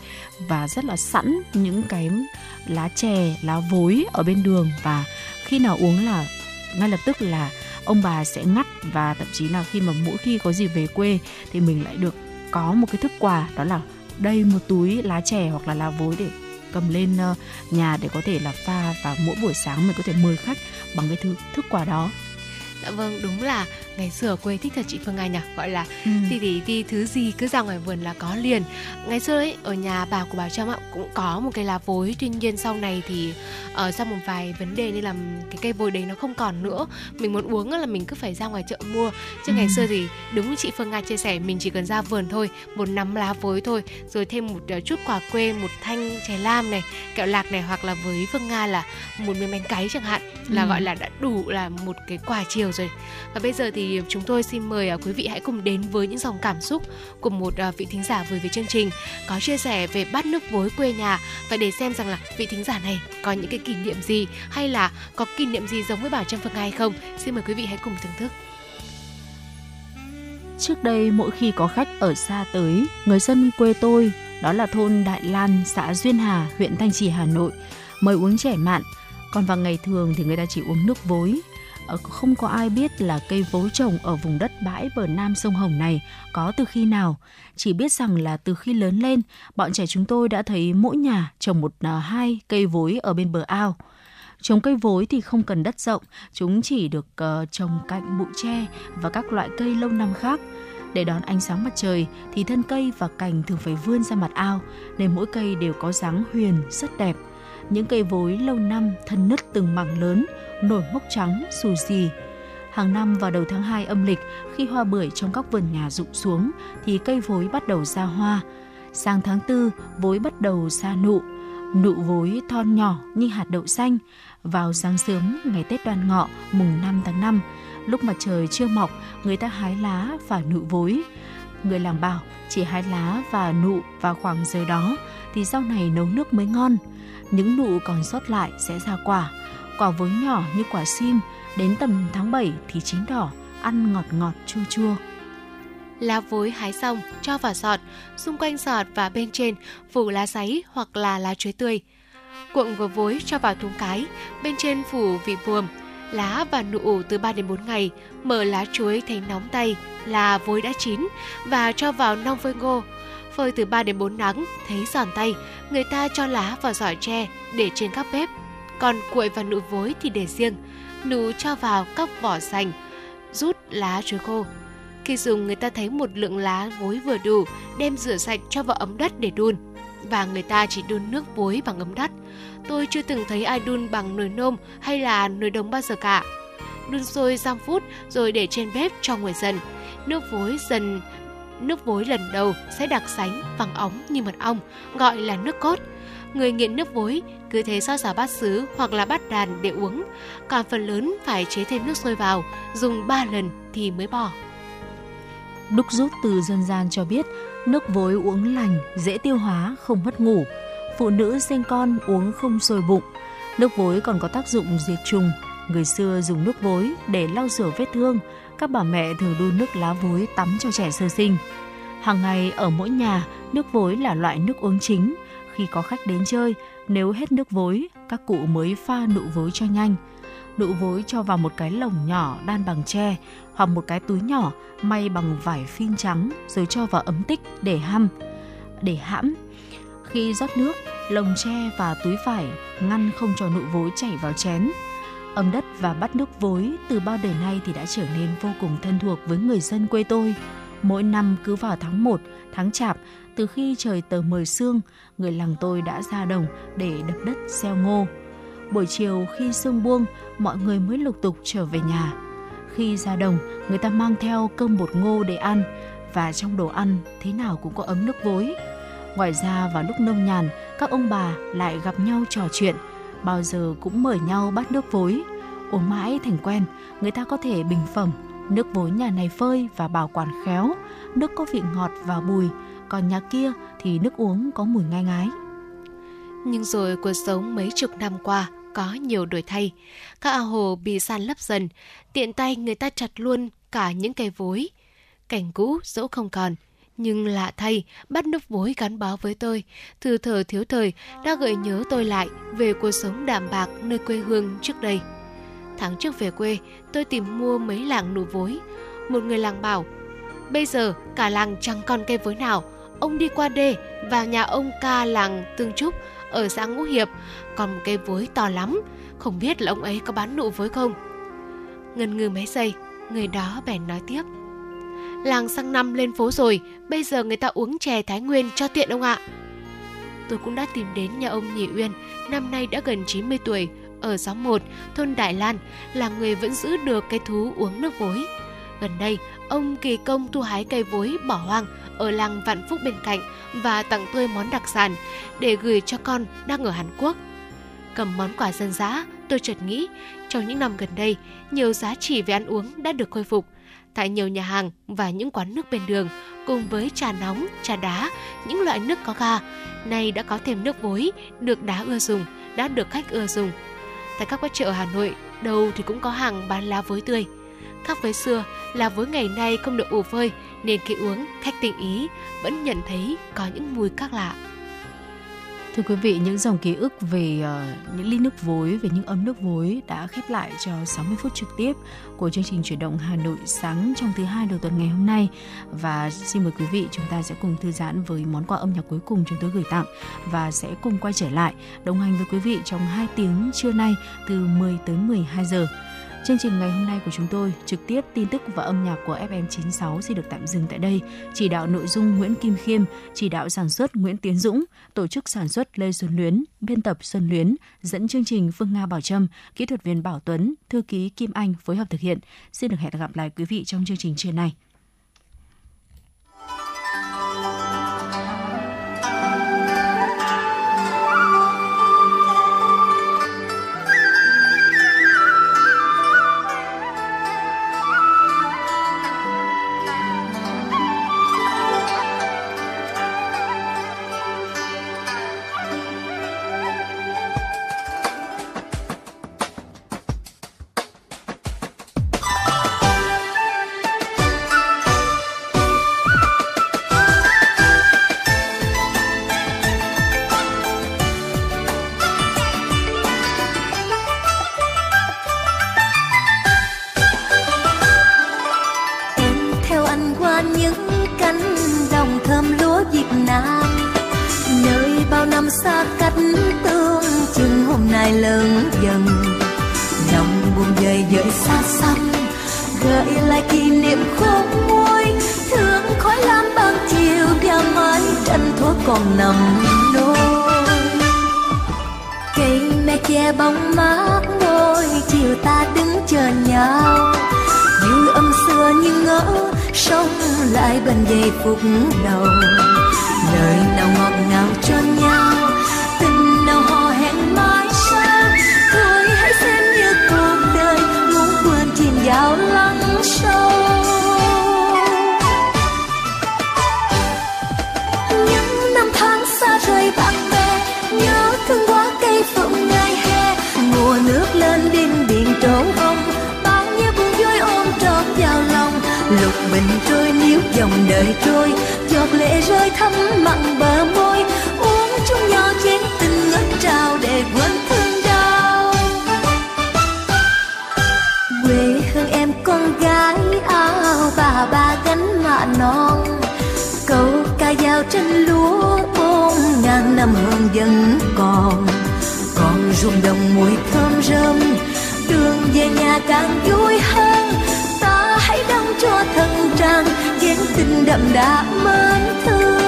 và rất là sẵn những cái lá chè, lá vối ở bên đường, và khi nào uống là ngay lập tức là ông bà sẽ ngắt. Và thậm chí là khi mà mỗi khi có dịp về quê thì mình lại được có một cái thức quà, đó là đây một túi lá chè hoặc là lá vối để cầm lên nhà để có thể là pha, và mỗi buổi sáng mình có thể mời khách bằng cái thức quà đó. Dạ vâng, đúng là ngày xưa ở quê thích thật chị Phương Anh à, gọi là đi thứ gì cứ ra ngoài vườn là có liền. Ngày xưa ấy ở nhà bà của Bảo Trâm ạ cũng có một cái lá vối, tuy nhiên sau này thì sau một vài vấn đề nên là cái cây vối đấy nó không còn nữa. Mình muốn uống là mình cứ phải ra ngoài chợ mua. Chứ ngày xưa thì đúng như chị Phương Nga chia sẻ, mình chỉ cần ra vườn thôi, một nắm lá vối thôi, rồi thêm một chút quả quê, một thanh chè lam này, kẹo lạc này, hoặc là với Phương Nga là một miếng bánh cáy chẳng hạn, là gọi là đã đủ là một cái quà chiều rồi. Và bây giờ thì chúng tôi xin mời quý vị hãy cùng đến với những dòng cảm xúc của một vị thính giả vừa về chương trình có chia sẻ về bát nước vối quê nhà, và để xem rằng là vị thính giả này có những cái kỷ niệm gì, hay là có kỷ niệm gì giống với Bảo Trâm Phương Nga hay không. Xin mời quý vị hãy cùng thưởng thức. Trước đây mỗi khi có khách ở xa tới, người dân quê tôi, đó là thôn Đại Lan, xã Duyên Hà, huyện Thanh Trì, Hà Nội, mời uống chè mạn. Còn vào ngày thường thì người ta chỉ uống nước vối. Không có ai biết là cây vối trồng ở vùng đất bãi bờ nam sông Hồng này có từ khi nào. Chỉ biết rằng là từ khi lớn lên, bọn trẻ chúng tôi đã thấy mỗi nhà trồng 1-2 cây vối ở bên bờ ao. Trồng cây vối thì không cần đất rộng, chúng chỉ được trồng cạnh bụi tre và các loại cây lâu năm khác. Để đón ánh sáng mặt trời thì thân cây và cành thường phải vươn ra mặt ao, nên mỗi cây đều có dáng huyền rất đẹp. Những cây vối lâu năm thân nứt từng mảng lớn, nổi mốc trắng, xù xì. Hàng năm vào đầu tháng 2 âm lịch, khi hoa bưởi trong các vườn nhà rụng xuống, thì cây vối bắt đầu ra hoa. Sang tháng 4, vối bắt đầu ra nụ. Nụ vối thon nhỏ như hạt đậu xanh. Vào sáng sớm ngày Tết Đoan Ngọ, mùng 5 tháng 5, lúc mặt trời chưa mọc, người ta hái lá và nụ vối. Người làng bảo chỉ hái lá và nụ vào khoảng giờ đó thì sau này nấu nước mới ngon. Những nụ còn sót lại sẽ ra quả. Quả vối nhỏ như quả sim, đến tầm tháng 7 thì chín đỏ, ăn ngọt ngọt chua chua. Lá vối hái xong, cho vào sọt, xung quanh sọt và bên trên phủ lá sấy hoặc là lá chuối tươi. Cuộn vừa vối cho vào thúng cái, bên trên phủ vị buồm, lá và nụ từ 3 đến 4 ngày, mở lá chuối thấy nóng tay là vối đã chín, và cho vào nong phơi ngô. Phơi từ 3 đến 4 nắng, thấy giòn tay, người ta cho lá vào giỏ tre để trên các bếp. Còn cuội và nụ vối thì để riêng, nụ cho vào các vỏ sành, rút lá chuối khô. Khi dùng người ta thấy một lượng lá vối vừa đủ, đem rửa sạch cho vào ấm đất để đun. Và người ta chỉ đun nước vối bằng ấm đất. Tôi chưa từng thấy ai đun bằng nồi nôm hay là nồi đồng bao giờ cả. Đun sôi 5 phút rồi để trên bếp cho nguội dần. Nước vối lần đầu sẽ đặc sánh vàng óng như mật ong, gọi là nước cốt. Người nghiện nước vối cứ thế rót vào bát sứ hoặc là bát đàn để uống, còn phần lớn phải chế thêm nước sôi vào, dùng 3 lần thì mới bỏ. Đúc rút từ dân gian cho biết, nước vối uống lành, dễ tiêu hóa, không mất ngủ. Phụ nữ sinh con uống không sôi bụng. Nước vối còn có tác dụng diệt trùng. Người xưa dùng nước vối để lau rửa vết thương. Các bà mẹ thường đun nước lá vối tắm cho trẻ sơ sinh. Hàng ngày ở mỗi nhà, nước vối là loại nước uống chính. Khi có khách đến chơi, nếu hết nước vối, các cụ mới pha nụ vối cho nhanh. Nụ vối cho vào một cái lồng nhỏ đan bằng tre hoặc một cái túi nhỏ may bằng vải phin trắng rồi cho vào ấm tích để hâm. để hãm. Khi rót nước, lồng tre và túi vải ngăn không cho nụ vối chảy vào chén. Ấm đất và bát nước vối từ bao đời nay thì đã trở nên vô cùng thân thuộc với người dân quê tôi. Mỗi năm cứ vào tháng 1, tháng Chạp, từ khi trời tờ mờ sương, người làng tôi đã ra đồng để đập đất gieo ngô. Buổi chiều khi sương buông, mọi người mới lục tục trở về nhà. Khi ra đồng, người ta mang theo cơm bột ngô để ăn, và trong đồ ăn thế nào cũng có ấm nước vối. Ngoài ra vào lúc nông nhàn, các ông bà lại gặp nhau trò chuyện, bao giờ cũng mời nhau bát nước vối. Uống mãi thành quen, người ta có thể bình phẩm: nước vối nhà này phơi và bảo quản khéo, nước có vị ngọt và bùi, còn nhà kia thì nước uống có mùi ngai ngái. Nhưng rồi cuộc sống mấy chục năm qua có nhiều đổi thay. Các ao hồ bị san lấp dần, tiện tay người ta chặt luôn cả những cây vối. Cảnh cũ dẫu không còn, nhưng lạ thay, bát nước vối gắn bó với tôi từ thời thiếu thời, đã gợi nhớ tôi lại về cuộc sống đạm bạc nơi quê hương trước đây. Tháng trước về quê, tôi tìm mua mấy lạng nụ vối. Một người làng bảo: bây giờ cả làng chẳng còn cây vối nào. Ông đi qua đê vào nhà ông ca làng Tương Trúc ở xã Ngũ Hiệp, còn một cây vối to lắm, không biết là ông ấy có bán nụ vối không. Ngần ngừ mấy giây, người đó bèn nói tiếp: làng sang năm lên phố rồi, bây giờ người ta uống chè Thái Nguyên cho tiện ông ạ. Tôi cũng đã tìm đến nhà ông Nhị Uyên, năm nay đã gần 90 tuổi, ở xóm 1, thôn Đại Lan, là người vẫn giữ được cái thú uống nước vối. Gần đây, ông kỳ công thu hái cây vối bỏ hoang ở làng Vạn Phúc bên cạnh và tặng tôi món đặc sản để gửi cho con đang ở Hàn Quốc. Cầm món quà dân dã, tôi chợt nghĩ, trong những năm gần đây, nhiều giá trị về ăn uống đã được khôi phục. Tại nhiều nhà hàng và những quán nước bên đường, cùng với trà nóng, trà đá, những loại nước có ga, nay đã có thêm nước vối, được đá ưa dùng, đã được khách ưa dùng. Tại các chợ ở Hà Nội, đâu thì cũng có hàng bán lá vối tươi. Khác với xưa, lá vối ngày nay không được ủ phơi, nên khi uống, khách tinh ý vẫn nhận thấy có những mùi khác lạ. Thưa quý vị, những dòng ký ức về những ly nước vối, về những ấm nước vối đã khép lại cho 60 phút trực tiếp của chương trình Chuyển động Hà Nội sáng trong thứ Hai đầu tuần ngày hôm nay. Và xin mời quý vị, chúng ta sẽ cùng thư giãn với món quà âm nhạc cuối cùng chúng tôi gửi tặng và sẽ cùng quay trở lại đồng hành với quý vị trong 2 tiếng trưa nay từ 10 tới 12 giờ. Chương trình ngày hôm nay của chúng tôi trực tiếp tin tức và âm nhạc của FM96 sẽ được tạm dừng tại đây. Chỉ đạo nội dung Nguyễn Kim Khiêm, chỉ đạo sản xuất Nguyễn Tiến Dũng, tổ chức sản xuất Lê Xuân Luyến, biên tập Xuân Luyến, dẫn chương trình Phương Nga Bảo Trâm, kỹ thuật viên Bảo Tuấn, thư ký Kim Anh phối hợp thực hiện. Xin được hẹn gặp lại quý vị trong chương trình trưa nay. Chân lúa tháng năm hương vẫn còn rung động mùi thơm rơm, đường về nhà càng vui hơn. Ta hãy đắm cho thân trang dáng tình đậm đà mến thương.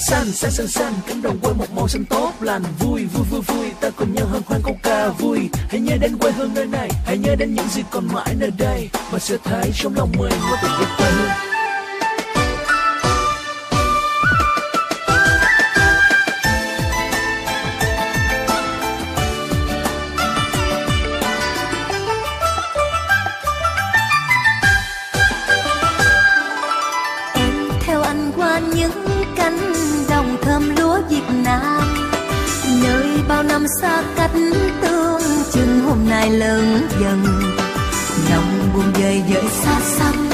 Xanh xanh cánh đồng quê một màu xanh tốt lành, vui vui vui vui ta cùng nhau hân hoan câu ca vui. Hãy nhớ đến quê hương nơi này, hãy nhớ đến những gì còn mãi nơi đây mà sẽ thấy trong lòng mình có tình yêu quê hương. Xa cách tương chừng hôm nay lớn dần, lòng buồn vời vợi xa xăm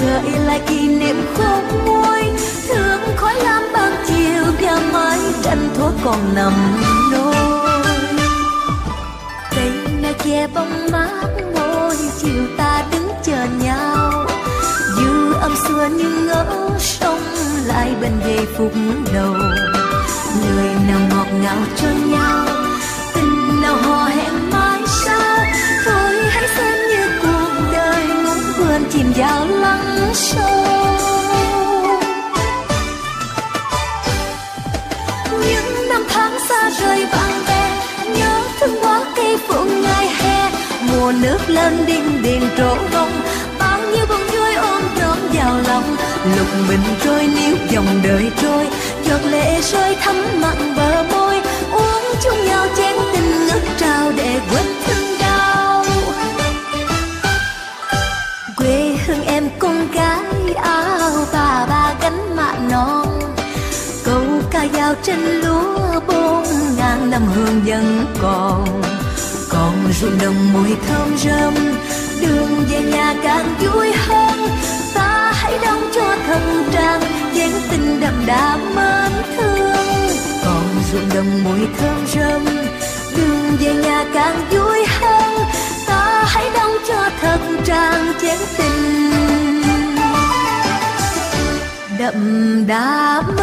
gợi lại kỷ niệm khóc môi. Thương khói lam ban chiều và mái tranh thuốc còn nằm nôi, cây na che bóng mát ngôi chiều ta đứng chờ nhau. Dư âm xưa như ngỡ sông lại bên về phút đầu, người nào ngọt ngào cho nhau, tình nào hò hẹn mãi sao. Thôi hãy xem như cuộc đời ngắm vườn chìm vào lắng sâu. Những năm tháng xa rời bạn bè, nhớ thương quá cây phượng ngày hè. Mùa nước lên đinh điền trổ bông, bao nhiêu bông vui ôm trọn vào lòng. Lục bình trôi níu dòng đời trôi, giọt lệ rơi thấm mặn bờ môi. Uống chung nhau chén tình ngất trao để quên thương đau. Quê hương em con gái áo bà ba gánh mạ non, câu ca dao trên lúa bốn ngàn năm hương vẫn còn rung đồng mùi thơm rơm, đường về nhà càng vui hơn. Ta hãy đóng cho thân trang dáng tình đậm đà mến thương, còn ruộng đồng mùi thơm rơm, đường về nhà càng vui hơn. Ta hãy đóng cho thân trang dáng tình đậm đà mến.